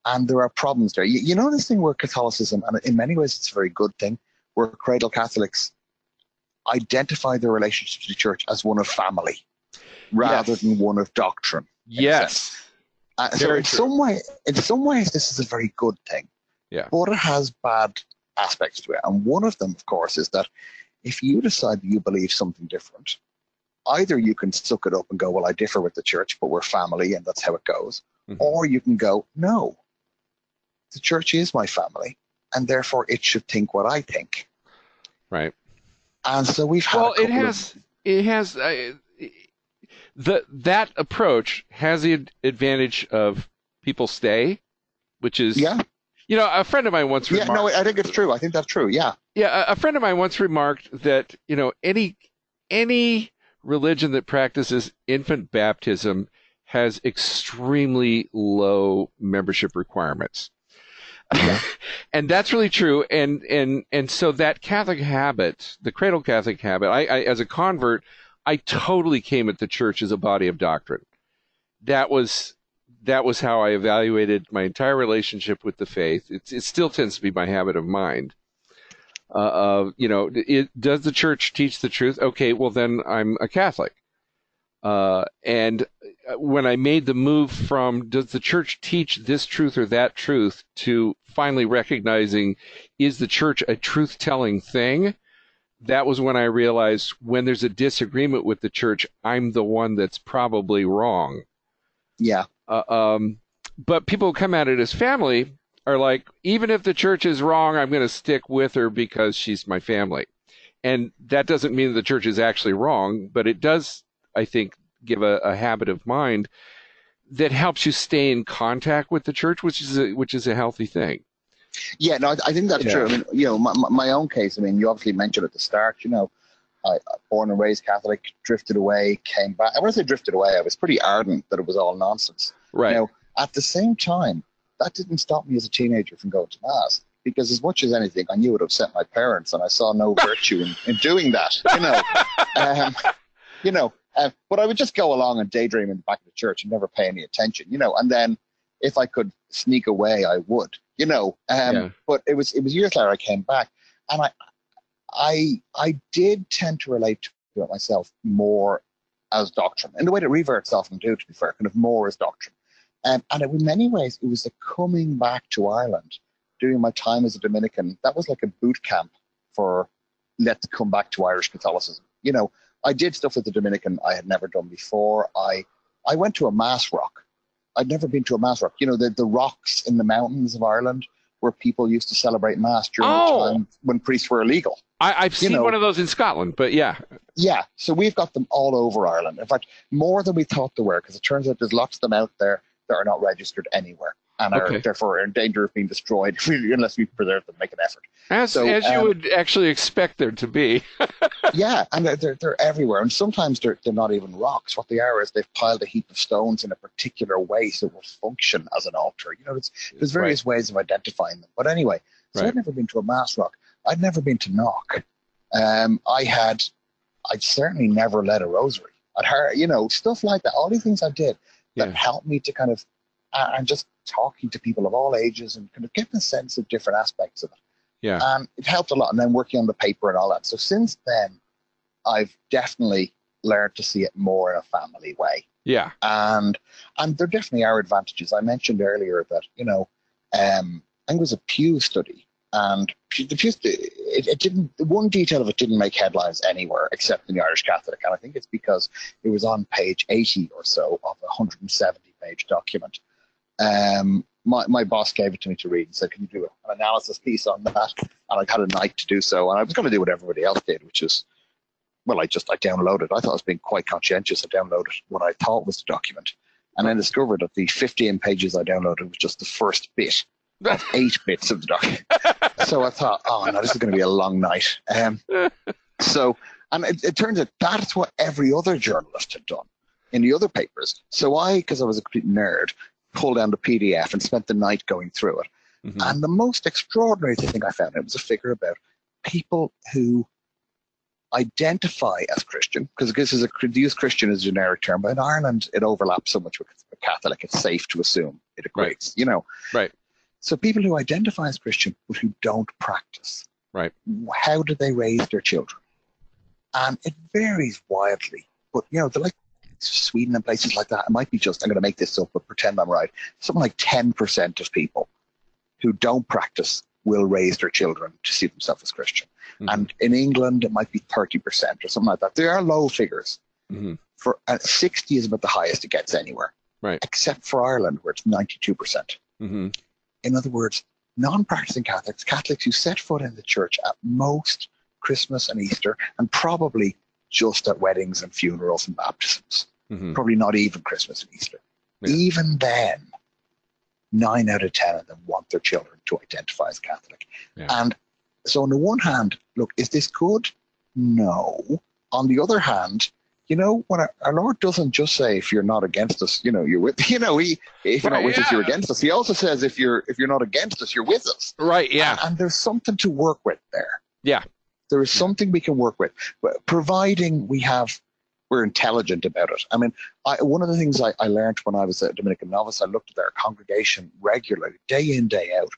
And there are problems there. You know this thing where Catholicism, and in many ways it's a very good thing, where cradle Catholics identify their relationship to the church as one of family rather than one of doctrine. Yes. So in some ways, this is a very good thing. Yeah. But it has bad aspects to it. And one of them, of course, is that If you decide that you believe something different, either you can suck it up and go, well, I differ with the church, but we're family and that's how it goes. Mm-hmm. Or you can go, no, the church is my family and therefore it should think what I think. Right. And so we've had that approach has the advantage of people stay, which is, yeah. You know, a friend of mine once remarked. Yeah, no, I think it's true. I think that's true. Yeah. Yeah. A friend of mine once remarked that, you know, any religion that practices infant baptism has extremely low membership requirements. Yeah. And that's really true. And so that Catholic habit, the cradle Catholic habit, I as a convert, I totally came at the church as a body of doctrine. That was how I evaluated my entire relationship with the faith. It still tends to be my habit of mind. You know, does the church teach the truth? Okay, well then I'm a Catholic. And when I made the move from does the church teach this truth or that truth to finally recognizing is the church a truth-telling thing, that was when I realized when there's a disagreement with the church, I'm the one that's probably wrong. Yeah. But people who come at it as family are like, even if the church is wrong, I'm going to stick with her because she's my family. And that doesn't mean that the church is actually wrong, but it does, I think, give a habit of mind that helps you stay in contact with the church, which is a healthy thing. Yeah, no, I think that's true. I mean, you know, my own case, I mean, you obviously mentioned at the start, you know, I born and raised Catholic, drifted away, came back. And when I say drifted away, I was pretty ardent that it was all nonsense. Right. You know, at the same time, that didn't stop me as a teenager from going to Mass, because as much as anything, I knew it upset my parents, and I saw no virtue in doing that, you know. But I would just go along and daydream in the back of the church and never pay any attention, you know. And then if I could sneak away, I would, you know. But it was years later I came back, and I did tend to relate to it myself more as doctrine, in the way that reverts often do, to be fair, kind of more as doctrine. And in many ways, it was the coming back to Ireland, during my time as a Dominican, that was like a boot camp for let's come back to Irish Catholicism. You know, I did stuff with the Dominican I had never done before. I went to a mass rock. I'd never been to a mass rock. You know, the rocks in the mountains of Ireland where people used to celebrate mass during the time when priests were illegal. I've seen one of those in Scotland, but yeah. Yeah, so we've got them all over Ireland. In fact, more than we thought there were, because it turns out there's lots of them out there that are not registered anywhere and are therefore in danger of being destroyed unless we preserve them, make an effort. As you would actually expect there to be. Yeah, and they're everywhere. And sometimes they're not even rocks. What they are is they've piled a heap of stones in a particular way so it will function as an altar. You know, there's various ways of identifying them. But anyway, so I'd never been to a mass rock. I'd never been to Knock. I'd certainly never led a rosary. You know, stuff like that. All these things I did that helped me to kind of, and just talking to people of all ages and kind of getting a sense of different aspects of it. Yeah. And it helped a lot. And then working on the paper and all that. So since then, I've definitely learned to see it more in a family way. Yeah. And there definitely are advantages. I mentioned earlier that, you know, I think it was a Pew study. And the Pew study, one detail of it didn't make headlines anywhere except in the Irish Catholic. And I think it's because it was on page 80 or so of a 170-page document. My boss gave it to me to read and said, can you do an analysis piece on that? And I had a night to do so. And I was going to do what everybody else did, which is, well, I downloaded. I thought I was being quite conscientious. I downloaded what I thought was the document. And then discovered that the 15 pages I downloaded was just the first bit of 8 bits of the document. So I thought, oh, no, this is going to be a long night. And it turns out that's what every other journalist had done in the other papers. So because I was a complete nerd, pulled down the PDF and spent the night going through it. Mm-hmm. And the most extraordinary thing I found, it was a figure about people who identify as Christian, because this is use Christian as a generic term, but in Ireland it overlaps so much with Catholic, it's safe to assume it equates, you know. Right. So people who identify as Christian, but who don't practice. Right. How do they raise their children? And it varies wildly, but, you know, they're like, Sweden and places like that, it might be just, I'm going to make this up, but pretend I'm right. Something like 10% of people who don't practice will raise their children to see themselves as Christian. Mm-hmm. And in England, it might be 30% or something like that. They are low figures. Mm-hmm. For 60 is about the highest it gets anywhere, right? Except for Ireland, where it's 92%. Mm-hmm. In other words, non-practicing Catholics, Catholics who set foot in the church at most Christmas and Easter, and probably just at weddings and funerals and baptisms. Mm-hmm. Probably not even Christmas and Easter. Yeah. Even then, 9 out of 10 of them want their children to identify as Catholic. Yeah. And so on the one hand, look, is this good? No. On the other hand, you know, when our Lord doesn't just say, if you're not against us, you know, you're with, you know, if you're not with us, you're against us. He also says, if you're not against us, you're with us. Right. Yeah. And there's something to work with there. Yeah. There is something we can work with, providing we're intelligent about it. I mean, one of the things I learned when I was a Dominican novice, I looked at their congregation regularly, day in, day out,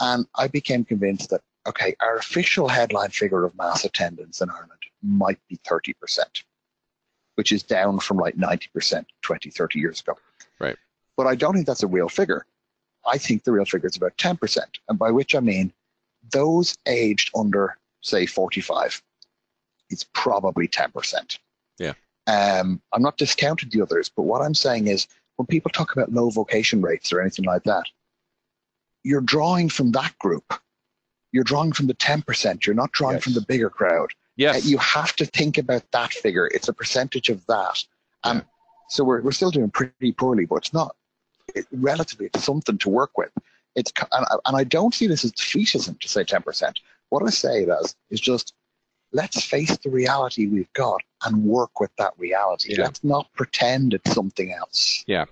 and I became convinced that, okay, our official headline figure of mass attendance in Ireland might be 30%, which is down from like 90% 20, 30 years ago. Right. But I don't think that's a real figure. I think the real figure is about 10%, and by which I mean those aged under, say, 45, it's probably 10%. Yeah. I'm not discounting the others, but what I'm saying is when people talk about low vocation rates or anything like that, you're drawing from that group. You're drawing from the 10%. You're not drawing from the bigger crowd. Yes. You have to think about that figure. It's a percentage of that. And so we're still doing pretty poorly, but it's not relatively, it's something to work with. And I don't see this as defeatism to say 10%. What I say is just, let's face the reality we've got and work with that reality. Yeah. Let's not pretend it's something else. Yeah.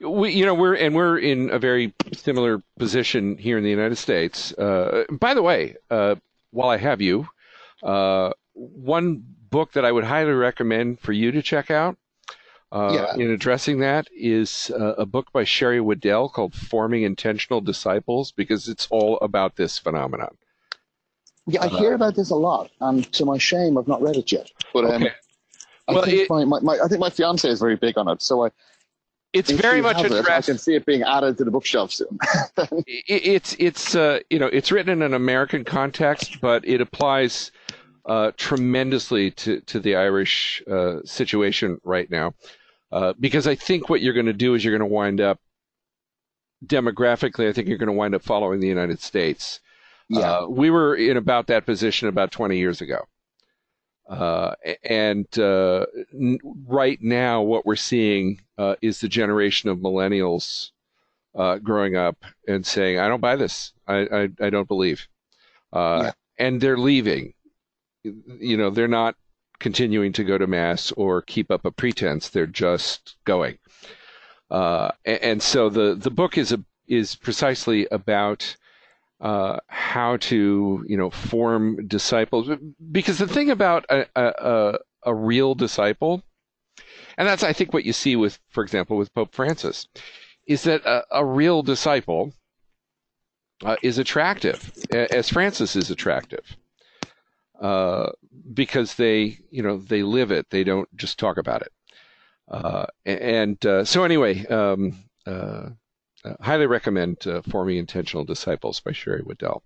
We're in a very similar position here in the United States. By the way, while I have you, one book that I would highly recommend for you to check out in addressing that is a book by Sherry Waddell called Forming Intentional Disciples, because it's all about this phenomenon. Yeah, I hear about this a lot, and to my shame, I've not read it yet. But okay. I think my fiance is very big on it, so it's very much addressed. I can see it being added to the bookshelf soon. It's written in an American context, but it applies tremendously to the Irish situation right now, because I think what you're going to do is you're going to wind up demographically. I think you're going to wind up following the United States. Yeah. We were in about that position about 20 years ago. Right now what we're seeing is the generation of millennials growing up and saying, I don't buy this. I don't believe. And they're leaving. You know, they're not continuing to go to mass or keep up a pretense. They're just going. And so the book is precisely about how to, form disciples, because the thing about a real disciple, and that's, I think, what you see with, for example, with Pope Francis, is that a real disciple is attractive, as Francis is attractive, because they live it. They don't just talk about it. So anyway, highly recommend Forming Intentional Disciples by Sherry Waddell.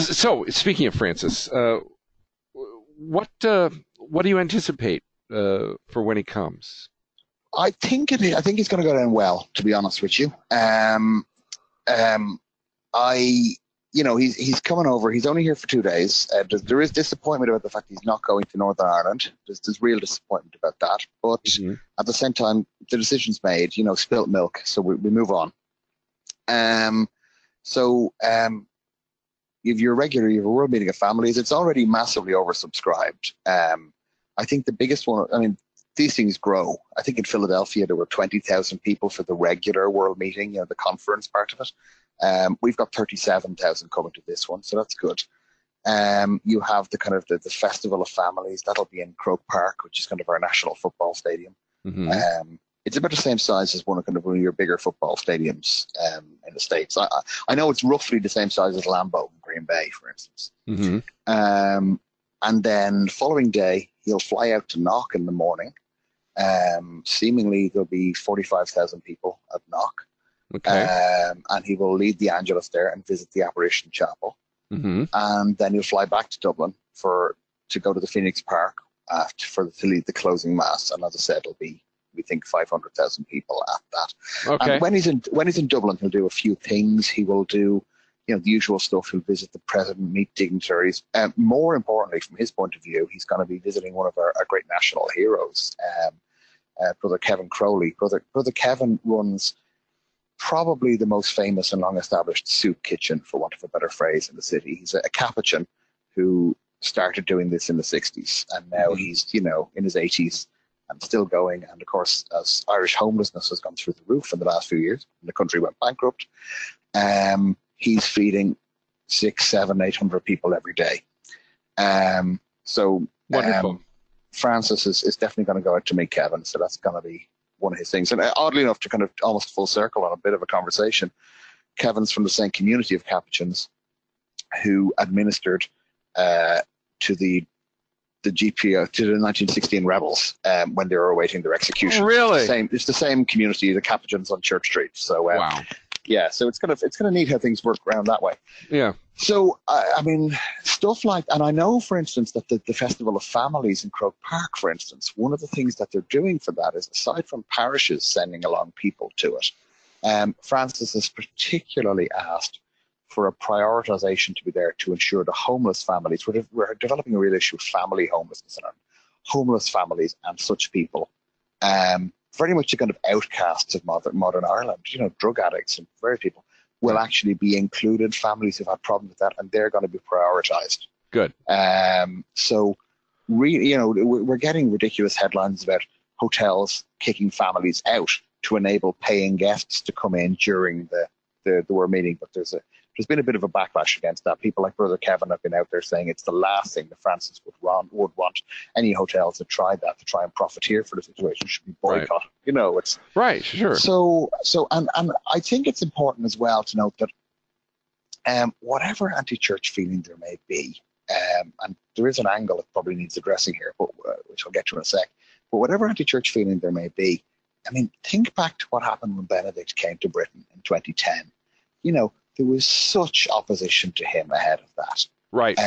So, speaking of Francis, what do you anticipate for when he comes? I think he's going to go down well, to be honest with you. He's coming over. He's only here for 2 days. There is disappointment about the fact he's not going to Northern Ireland. There's real disappointment about that. But at the same time, the decision's made, spilt milk. So we move on. If you're a regular, you have a World Meeting of Families. It's already massively oversubscribed. I think the biggest one, these things grow. I think in Philadelphia, there were 20,000 people for the regular World Meeting, the conference part of it. We've got 37,000 coming to this one, so that's good. You have the kind of the Festival of Families. That'll be in Croke Park, which is kind of our national football stadium. Mm-hmm. It's about the same size as one of your bigger football stadiums in the States. I know it's roughly the same size as Lambeau in Green Bay, for instance. Mm-hmm. And then the following day, he'll fly out to Knock in the morning. Seemingly, there'll be 45,000 people at Knock. Okay. And he will lead the Angelus there and visit the Apparition Chapel. Mm-hmm. And then he'll fly back to Dublin to go to the Phoenix Park to lead the closing mass. And as I said, it'll be, we think, 500,000 people at that. Okay. And when he's in Dublin, he'll do a few things. He will do, the usual stuff. He'll visit the president, meet dignitaries. And more importantly, from his point of view, he's going to be visiting one of our great national heroes, Brother Kevin Crowley. Brother Kevin runs probably the most famous and long-established soup kitchen, for want of a better phrase, in the city. He's a Capuchin who started doing this in the 60s, and now he's, in his 80s and still going. And of course, as Irish homelessness has gone through the roof in the last few years, and the country went bankrupt, he's feeding 600, 700, 800 people every day. So wonderful. Francis is definitely going to go out to meet Kevin, so that's going to be one of his things. And oddly enough, to kind of almost full circle on a bit of a conversation, Kevin's from the same community of Capuchins who administered to the GPO, to the 1916 rebels when they were awaiting their execution. Oh, really? It's the same community, the Capuchins on Church Street. So wow. Yeah, so it's kind of neat how things work around that way. Yeah. So I mean, stuff like, and I know, for instance, that the Festival of Families in Croke Park, for instance, one of the things that they're doing for that is, aside from parishes sending along people to it, Francis has particularly asked for a prioritization to be there to ensure the homeless families. We're developing a real issue of family homelessness in Ireland. Homeless families and such people. Very much the kind of outcasts of modern Ireland, drug addicts and various people, will actually be included, families who've had problems with that, and they're going to be prioritised. Good. So, really, we're getting ridiculous headlines about hotels kicking families out to enable paying guests to come in during the World Meeting, but there's been a bit of a backlash against that. People like Brother Kevin have been out there saying it's the last thing that Francis would want. Any hotels that tried that to try and profiteer for the situation should be boycotted. Right. It's right, sure. So, and I think it's important as well to note that whatever anti-church feeling there may be, and there is an angle that probably needs addressing here, but which I'll get to in a sec. But whatever anti-church feeling there may be, I mean, think back to what happened when Benedict came to Britain in 2010. There was such opposition to him ahead of that. Right.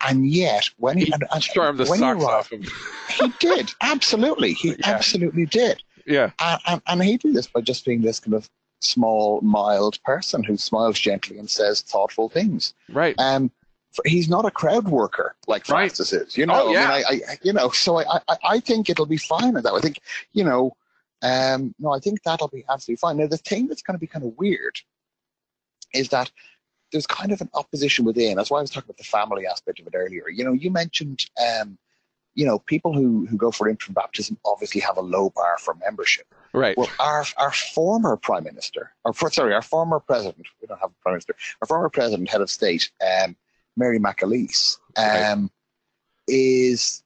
And yet, when he stormed the socks off him. He did, absolutely. He absolutely did. Yeah. And he did this by just being this kind of small, mild person who smiles gently and says thoughtful things. Right. He's not a crowd worker like Francis is. Oh, yeah. I think it'll be fine at that. I think, I think that'll be absolutely fine. Now, the thing that's going to be kind of weird is that there's kind of an opposition within. That's why I was talking about the family aspect of it earlier. You mentioned, people who go for infant baptism obviously have a low bar for membership. Right. Well, our former prime minister, our former president, we don't have a prime minister, our former president, head of state, Mary McAleese, is,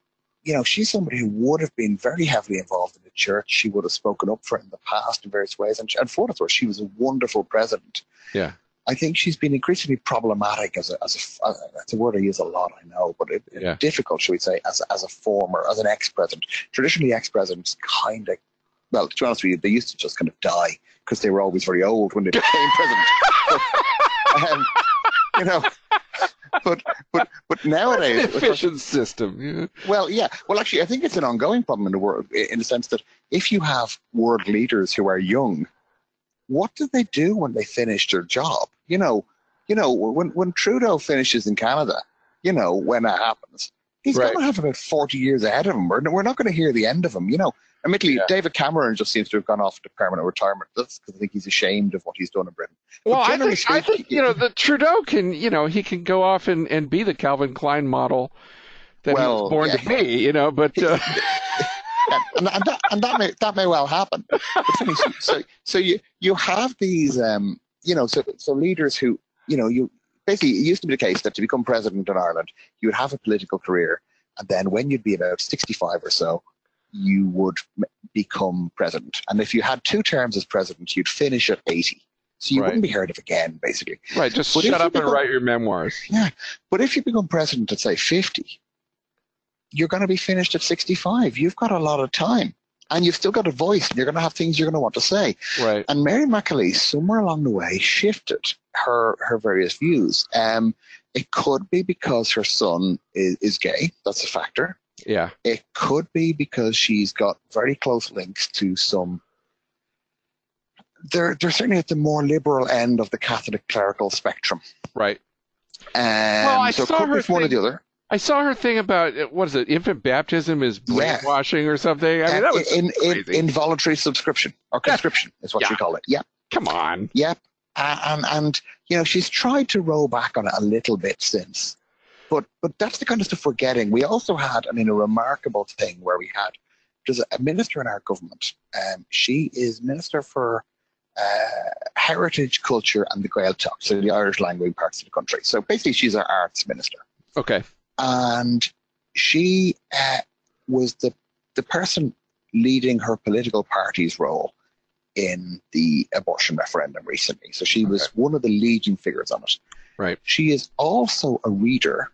she's somebody who would have been very heavily involved in the church. She would have spoken up for it in the past in various ways. And for us, she was a wonderful president. Yeah. I think she's been increasingly problematic as a that's a word I use a lot, I know, but difficult, shall we say, as an ex-president. Traditionally, ex-presidents kind of, well, to be honest with you, they used to just kind of die because they were always very old when they became president. But nowadays, that's an efficient system. Yeah. Well, actually, I think it's an ongoing problem in the world, in the sense that if you have world leaders who are young, what do they do when they finish their job? When Trudeau finishes in Canada, when that happens, he's going to have about 40 years ahead of him. We're not going to hear the end of him. Admittedly, David Cameron just seems to have gone off to permanent retirement. That's because I think he's ashamed of what he's done in Britain. Well, I think the Trudeau can, he can go off and be the Calvin Klein model that he was born to be, And that may well happen. So you have these, so leaders who, you basically, it used to be the case that to become president in Ireland, you would have a political career, and then when you'd be about 65 or so, you would become president. And if you had 2 terms as president, you'd finish at 80. So you wouldn't be heard of again, basically. Right, just shut up and write your memoirs. Yeah, but if you become president at, say, 50, you're going to be finished at 65. You've got a lot of time. and you've still got a voice, and you're going to have things you're going to want to say. Right. And Mary McAleese, somewhere along the way, shifted her various views. It could be because her son is gay. That's a factor. Yeah. It could be because she's got very close links to some. They're certainly at the more liberal end of the Catholic clerical spectrum. Right. Well, I so saw it could her be thing, one or the other. I saw her thing about, what is it, infant baptism is brainwashing or something? I mean, that was crazy. Involuntary subscription or conscription is what you call it. Yeah. Come on. Yep. And you know, she's tried to roll back on it a little bit since. But that's the kind of stuff we're getting. We also had, I mean, a remarkable thing where we had, there's a minister in our government. She is Minister for Heritage, Culture and the Gaeltacht, so the Irish language parts of the country. So basically she's our arts minister. Okay. And she was the person leading her political party's role in the abortion referendum recently. So she was one of the leading figures on it. Right. She is also a reader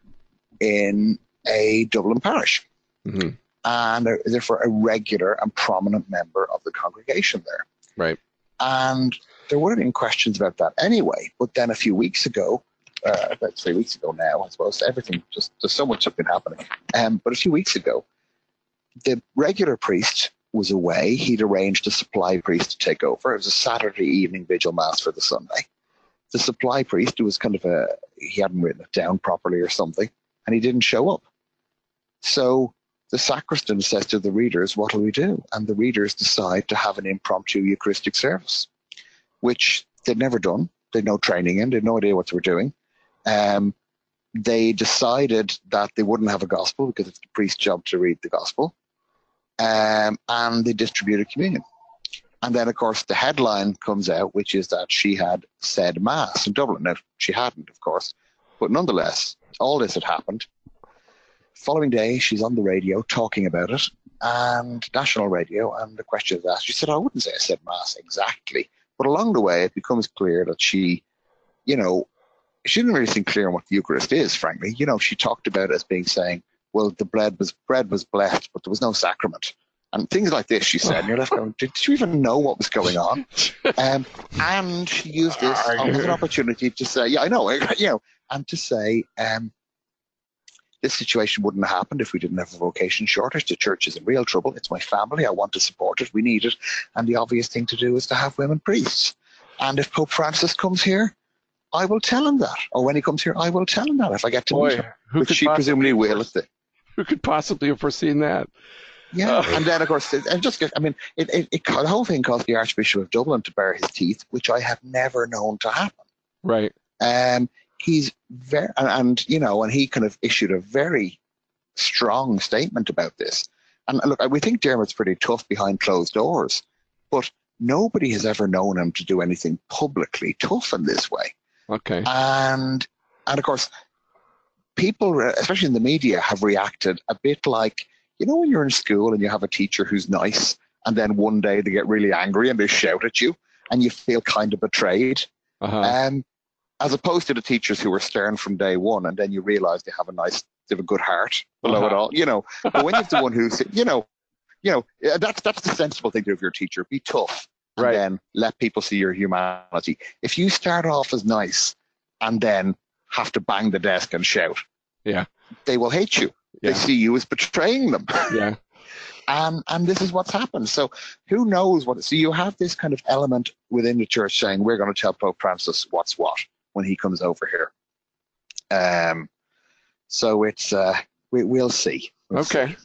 in a Dublin parish, and therefore a regular and prominent member of the congregation there. Right. And there would have been questions about that anyway. But then a few weeks ago, about 3 weeks ago now, I suppose, everything, just there's so much that's been happening. But a few weeks ago, the regular priest was away. He'd arranged a supply priest to take over. It was a Saturday evening vigil mass for the Sunday. The supply priest, was kind of he hadn't written it down properly or something, and he didn't show up. So the sacristan says to the readers, "What'll we do?" And the readers decide to have an impromptu Eucharistic service, which they'd never done. They'd no training in. They'd no idea what they were doing. They decided that they wouldn't have a gospel because it's the priest's job to read the gospel, and they distributed communion. And then, of course, the headline comes out, which is that she had said Mass in Dublin. Now, she hadn't, of course, but nonetheless, all this had happened. Following day, she's on the radio talking about it, and national radio, and the question is asked. She said, "I wouldn't say I said Mass exactly." But along the way, it becomes clear that she, she didn't really seem clear on what the Eucharist is, frankly. You know, she talked about it as being saying, well, the bread was blessed, but there was no sacrament. And things like this, she said, and you're left going, did you even know what was going on? And she used this as an opportunity to say, this situation wouldn't have happened if we didn't have a vocation shortage. The church is in real trouble. It's my family. I want to support it. We need it. And the obvious thing to do is to have women priests. And if Pope Francis comes here, I will tell him that. Or when he comes here, I will tell him that if I get to meet him. Which she presumably will. Who could possibly have foreseen that? Yeah, and then of course, the whole thing caused the Archbishop of Dublin to bare his teeth, which I have never known to happen. Right. He's very, and he kind of issued a very strong statement about this. And look, we think Dermot's pretty tough behind closed doors, but nobody has ever known him to do anything publicly tough in this way. Okay. And of course, people, especially in the media, have reacted a bit like. You know when you're in school and you have a teacher who's nice and then one day they get really angry and they shout at you and you feel kind of betrayed? As opposed to the teachers who were stern from day one and then you realize they have a good heart below it all. But when you have the one who's, that's the sensible thing to do with your teacher. Be tough and then let people see your humanity. If you start off as nice and then have to bang the desk and shout, they will hate you. They see you as betraying them. And this is what's happened. So who knows what? So you have this kind of element within the church saying, we're going to tell Pope Francis what's what when he comes over here. So it's, we'll see. We'll see.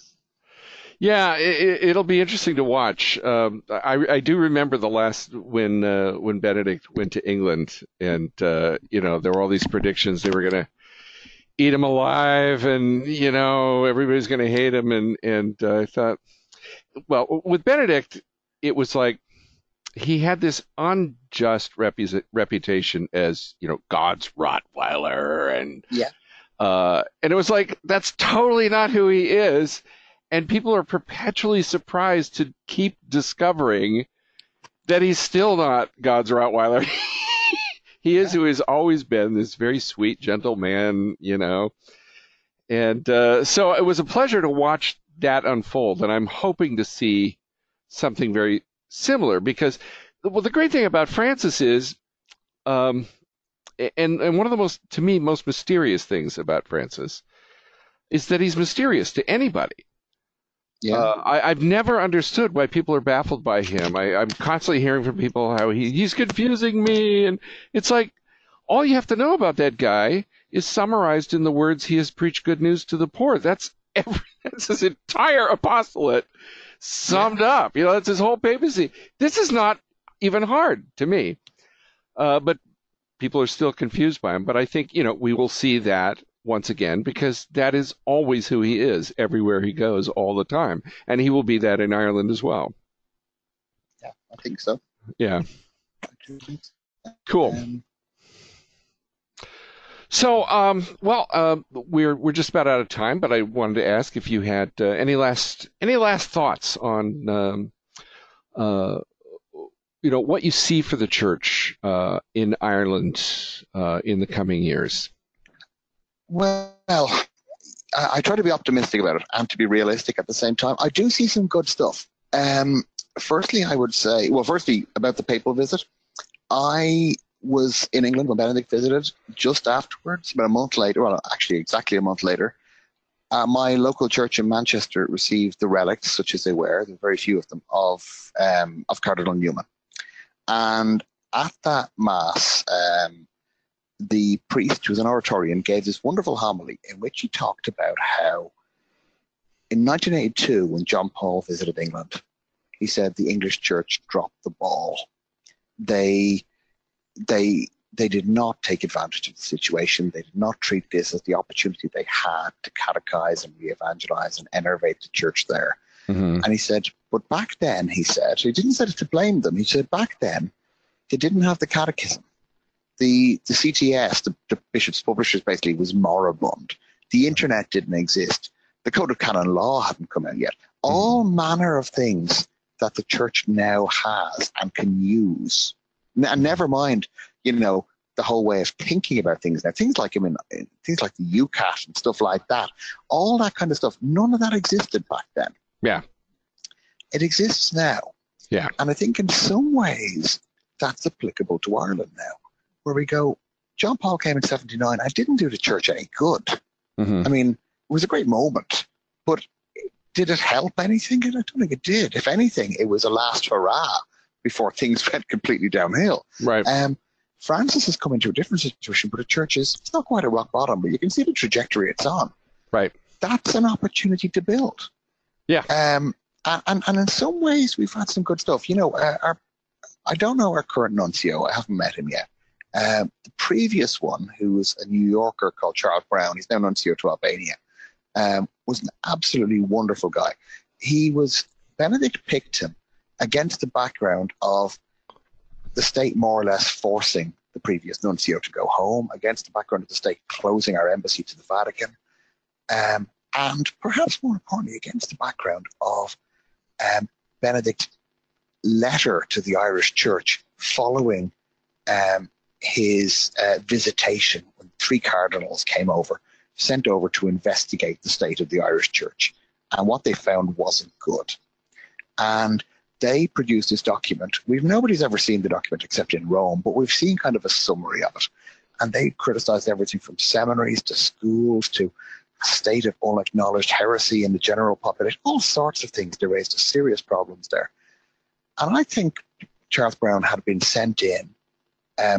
Yeah, it'll be interesting to watch. I do remember the last when Benedict went to England and, there were all these predictions they were going to eat him alive, and everybody's going to hate him. And I thought, well, with Benedict, it was like he had this unjust reputation as God's Rottweiler, and it was like that's totally not who he is, and people are perpetually surprised to keep discovering that he's still not God's Rottweiler. He is who he's always been, this very sweet, gentle man, And so it was a pleasure to watch that unfold. And I'm hoping to see something very similar, because, well, the great thing about Francis is, and one of the most mysterious things about Francis is that he's mysterious to anybody. Yeah. I've never understood why people are baffled by him. I'm constantly hearing from people how he's confusing me, and it's like, all you have to know about that guy is summarized in the words, he has preached good news to the poor. That's his entire apostolate summed up. You know, that's his whole papacy. This is not even hard to me. But people are still confused by him. But I think, you know, we will see that once again, because that is always who he is, everywhere he goes, all the time. And he will be that in Ireland as well. Yeah, I think so. Yeah. Cool. So, we're just about out of time, but I wanted to ask if you had any last thoughts on, what you see for the church in Ireland in the coming years. Well, I try to be optimistic about it and to be realistic at the same time. I do see some good stuff. Firstly, about the papal visit, I was in England when Benedict visited. Just afterwards, about a month later, well, actually exactly a month later, my local church in Manchester received the relics, such as they were, there were very few of them, of Cardinal Newman. And at that mass, the priest, who was an Oratorian, gave this wonderful homily in which he talked about how in 1982, when John Paul visited England, he said the English church dropped the ball. They did not take advantage of the situation. They did not treat this as the opportunity they had to catechize and re-evangelize and enervate the church there. Mm-hmm. And he said, but back then, he said, he didn't say it to blame them. He said, back then, they didn't have the catechism. The CTS, the bishops' publishers, basically was moribund. The internet didn't exist. The Code of Canon Law hadn't come out yet. Mm-hmm. All manner of things that the church now has and can use. And never mind, you know, the whole way of thinking about things now. Things like, I mean, things like the UCAT and stuff like that. All that kind of stuff. None of that existed back then. Yeah. It exists now. Yeah. And I think in some ways that's applicable to Ireland now, where we go, John Paul came in 79. I didn't do the church any good. Mm-hmm. I mean, it was a great moment, but did it help anything? I don't think it did. If anything, it was a last hurrah before things went completely downhill. Right. Francis has come into a different situation, but the church is, it's not quite at rock bottom, but you can see the trajectory it's on. Right. That's an opportunity to build. Yeah. And in some ways, we've had some good stuff. You know, I don't know our current nuncio. I haven't met him yet. The previous one, who was a New Yorker called Charles Brown, he's now nuncio to Albania, was an absolutely wonderful guy. Benedict picked him against the background of the state more or less forcing the previous nuncio to go home, against the background of the state closing our embassy to the Vatican, and perhaps more importantly, against the background of Benedict's letter to the Irish Church following his visitation when three cardinals came over, sent over to investigate the state of the Irish Church. And what they found wasn't good. And they produced this document. Nobody's ever seen the document except in Rome, but we've seen kind of a summary of it. And they criticized everything from seminaries to schools to a state of unacknowledged heresy in the general population, all sorts of things. They raised serious problems there. And I think Charles Brown had been sent in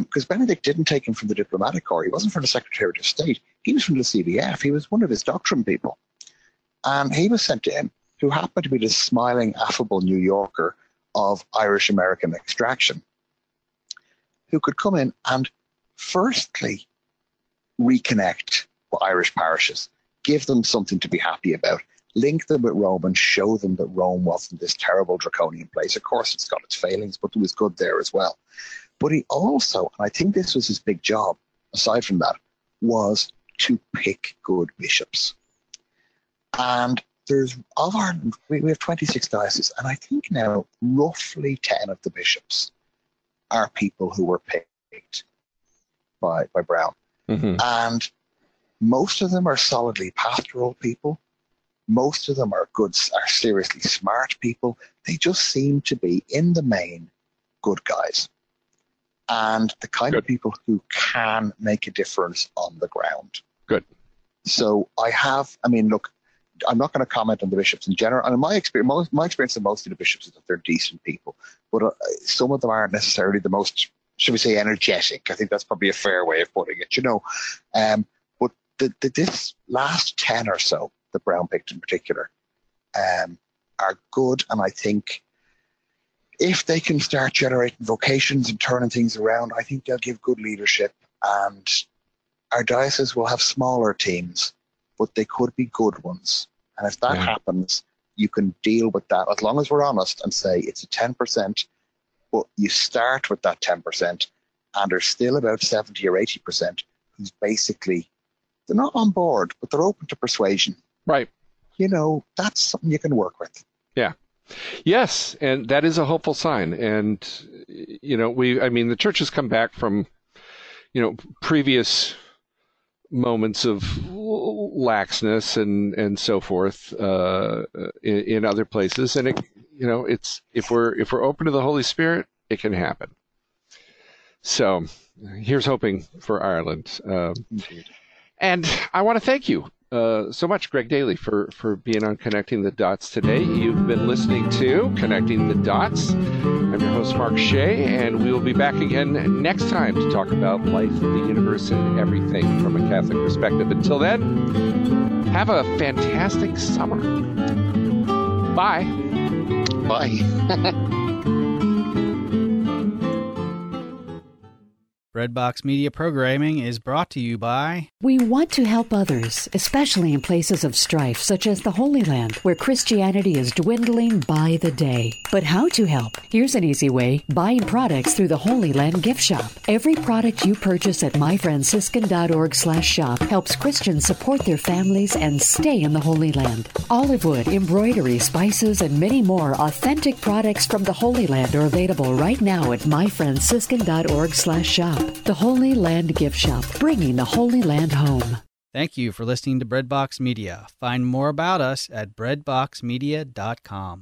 because Benedict didn't take him from the diplomatic corps. He wasn't from the Secretary of State. He was from the CBF. He was one of his doctrine people. And he was sent in, who happened to be this smiling, affable New Yorker of Irish-American extraction, who could come in and firstly reconnect with Irish parishes, give them something to be happy about, link them with Rome and show them that Rome wasn't this terrible draconian place. Of course, it's got its failings, but there was good there as well. But he also, and I think this was his big job, aside from that, was to pick good bishops. And we have 26 dioceses, and I think now roughly 10 of the bishops are people who were picked by Brown. Mm-hmm. And most of them are solidly pastoral people. Most of them are seriously smart people. They just seem to be, in the main, good guys. And the kind of people who can make a difference on the ground. Good. So I have, I mean, look, I'm not going to comment on the bishops in general. And in my experience, of most of the bishops is that they're decent people. But some of them aren't necessarily the most, should we say, energetic. I think that's probably a fair way of putting it, you know. But this last 10 or so, that Brown picked in particular, are good. And I think if they can start generating vocations and turning things around, I think they'll give good leadership. And our diocese will have smaller teams, but they could be good ones. And if that happens, you can deal with that as long as we're honest and say it's a 10%, but you start with that 10%, and there's still about 70 or 80% who's basically, they're not on board, but they're open to persuasion. Right. You know, that's something you can work with. Yeah. Yes, and that is a hopeful sign. And, you know, I mean, the church has come back from, you know, previous moments of laxness and so forth in other places. And, you know, it's if we're open to the Holy Spirit, it can happen. So here's hoping for Ireland. Indeed. And I want to thank you so much, Greg Daly, for being on Connecting the Dots today. You've been listening to Connecting the Dots. I'm your host, Mark Shea, and we will be back again next time to talk about life, the universe, and everything from a Catholic perspective. Until then, have a fantastic summer. Bye. Bye. Redbox Media Programming is brought to you by... We want to help others, especially in places of strife, such as the Holy Land, where Christianity is dwindling by the day. But how to help? Here's an easy way. Buying products through the Holy Land gift shop. Every product you purchase at myfranciscan.org/shop helps Christians support their families and stay in the Holy Land. Olive wood, embroidery, spices, and many more authentic products from the Holy Land are available right now at myfranciscan.org/shop. The Holy Land Gift Shop, bringing the Holy Land home. Thank you for listening to Breadbox Media. Find more about us at breadboxmedia.com.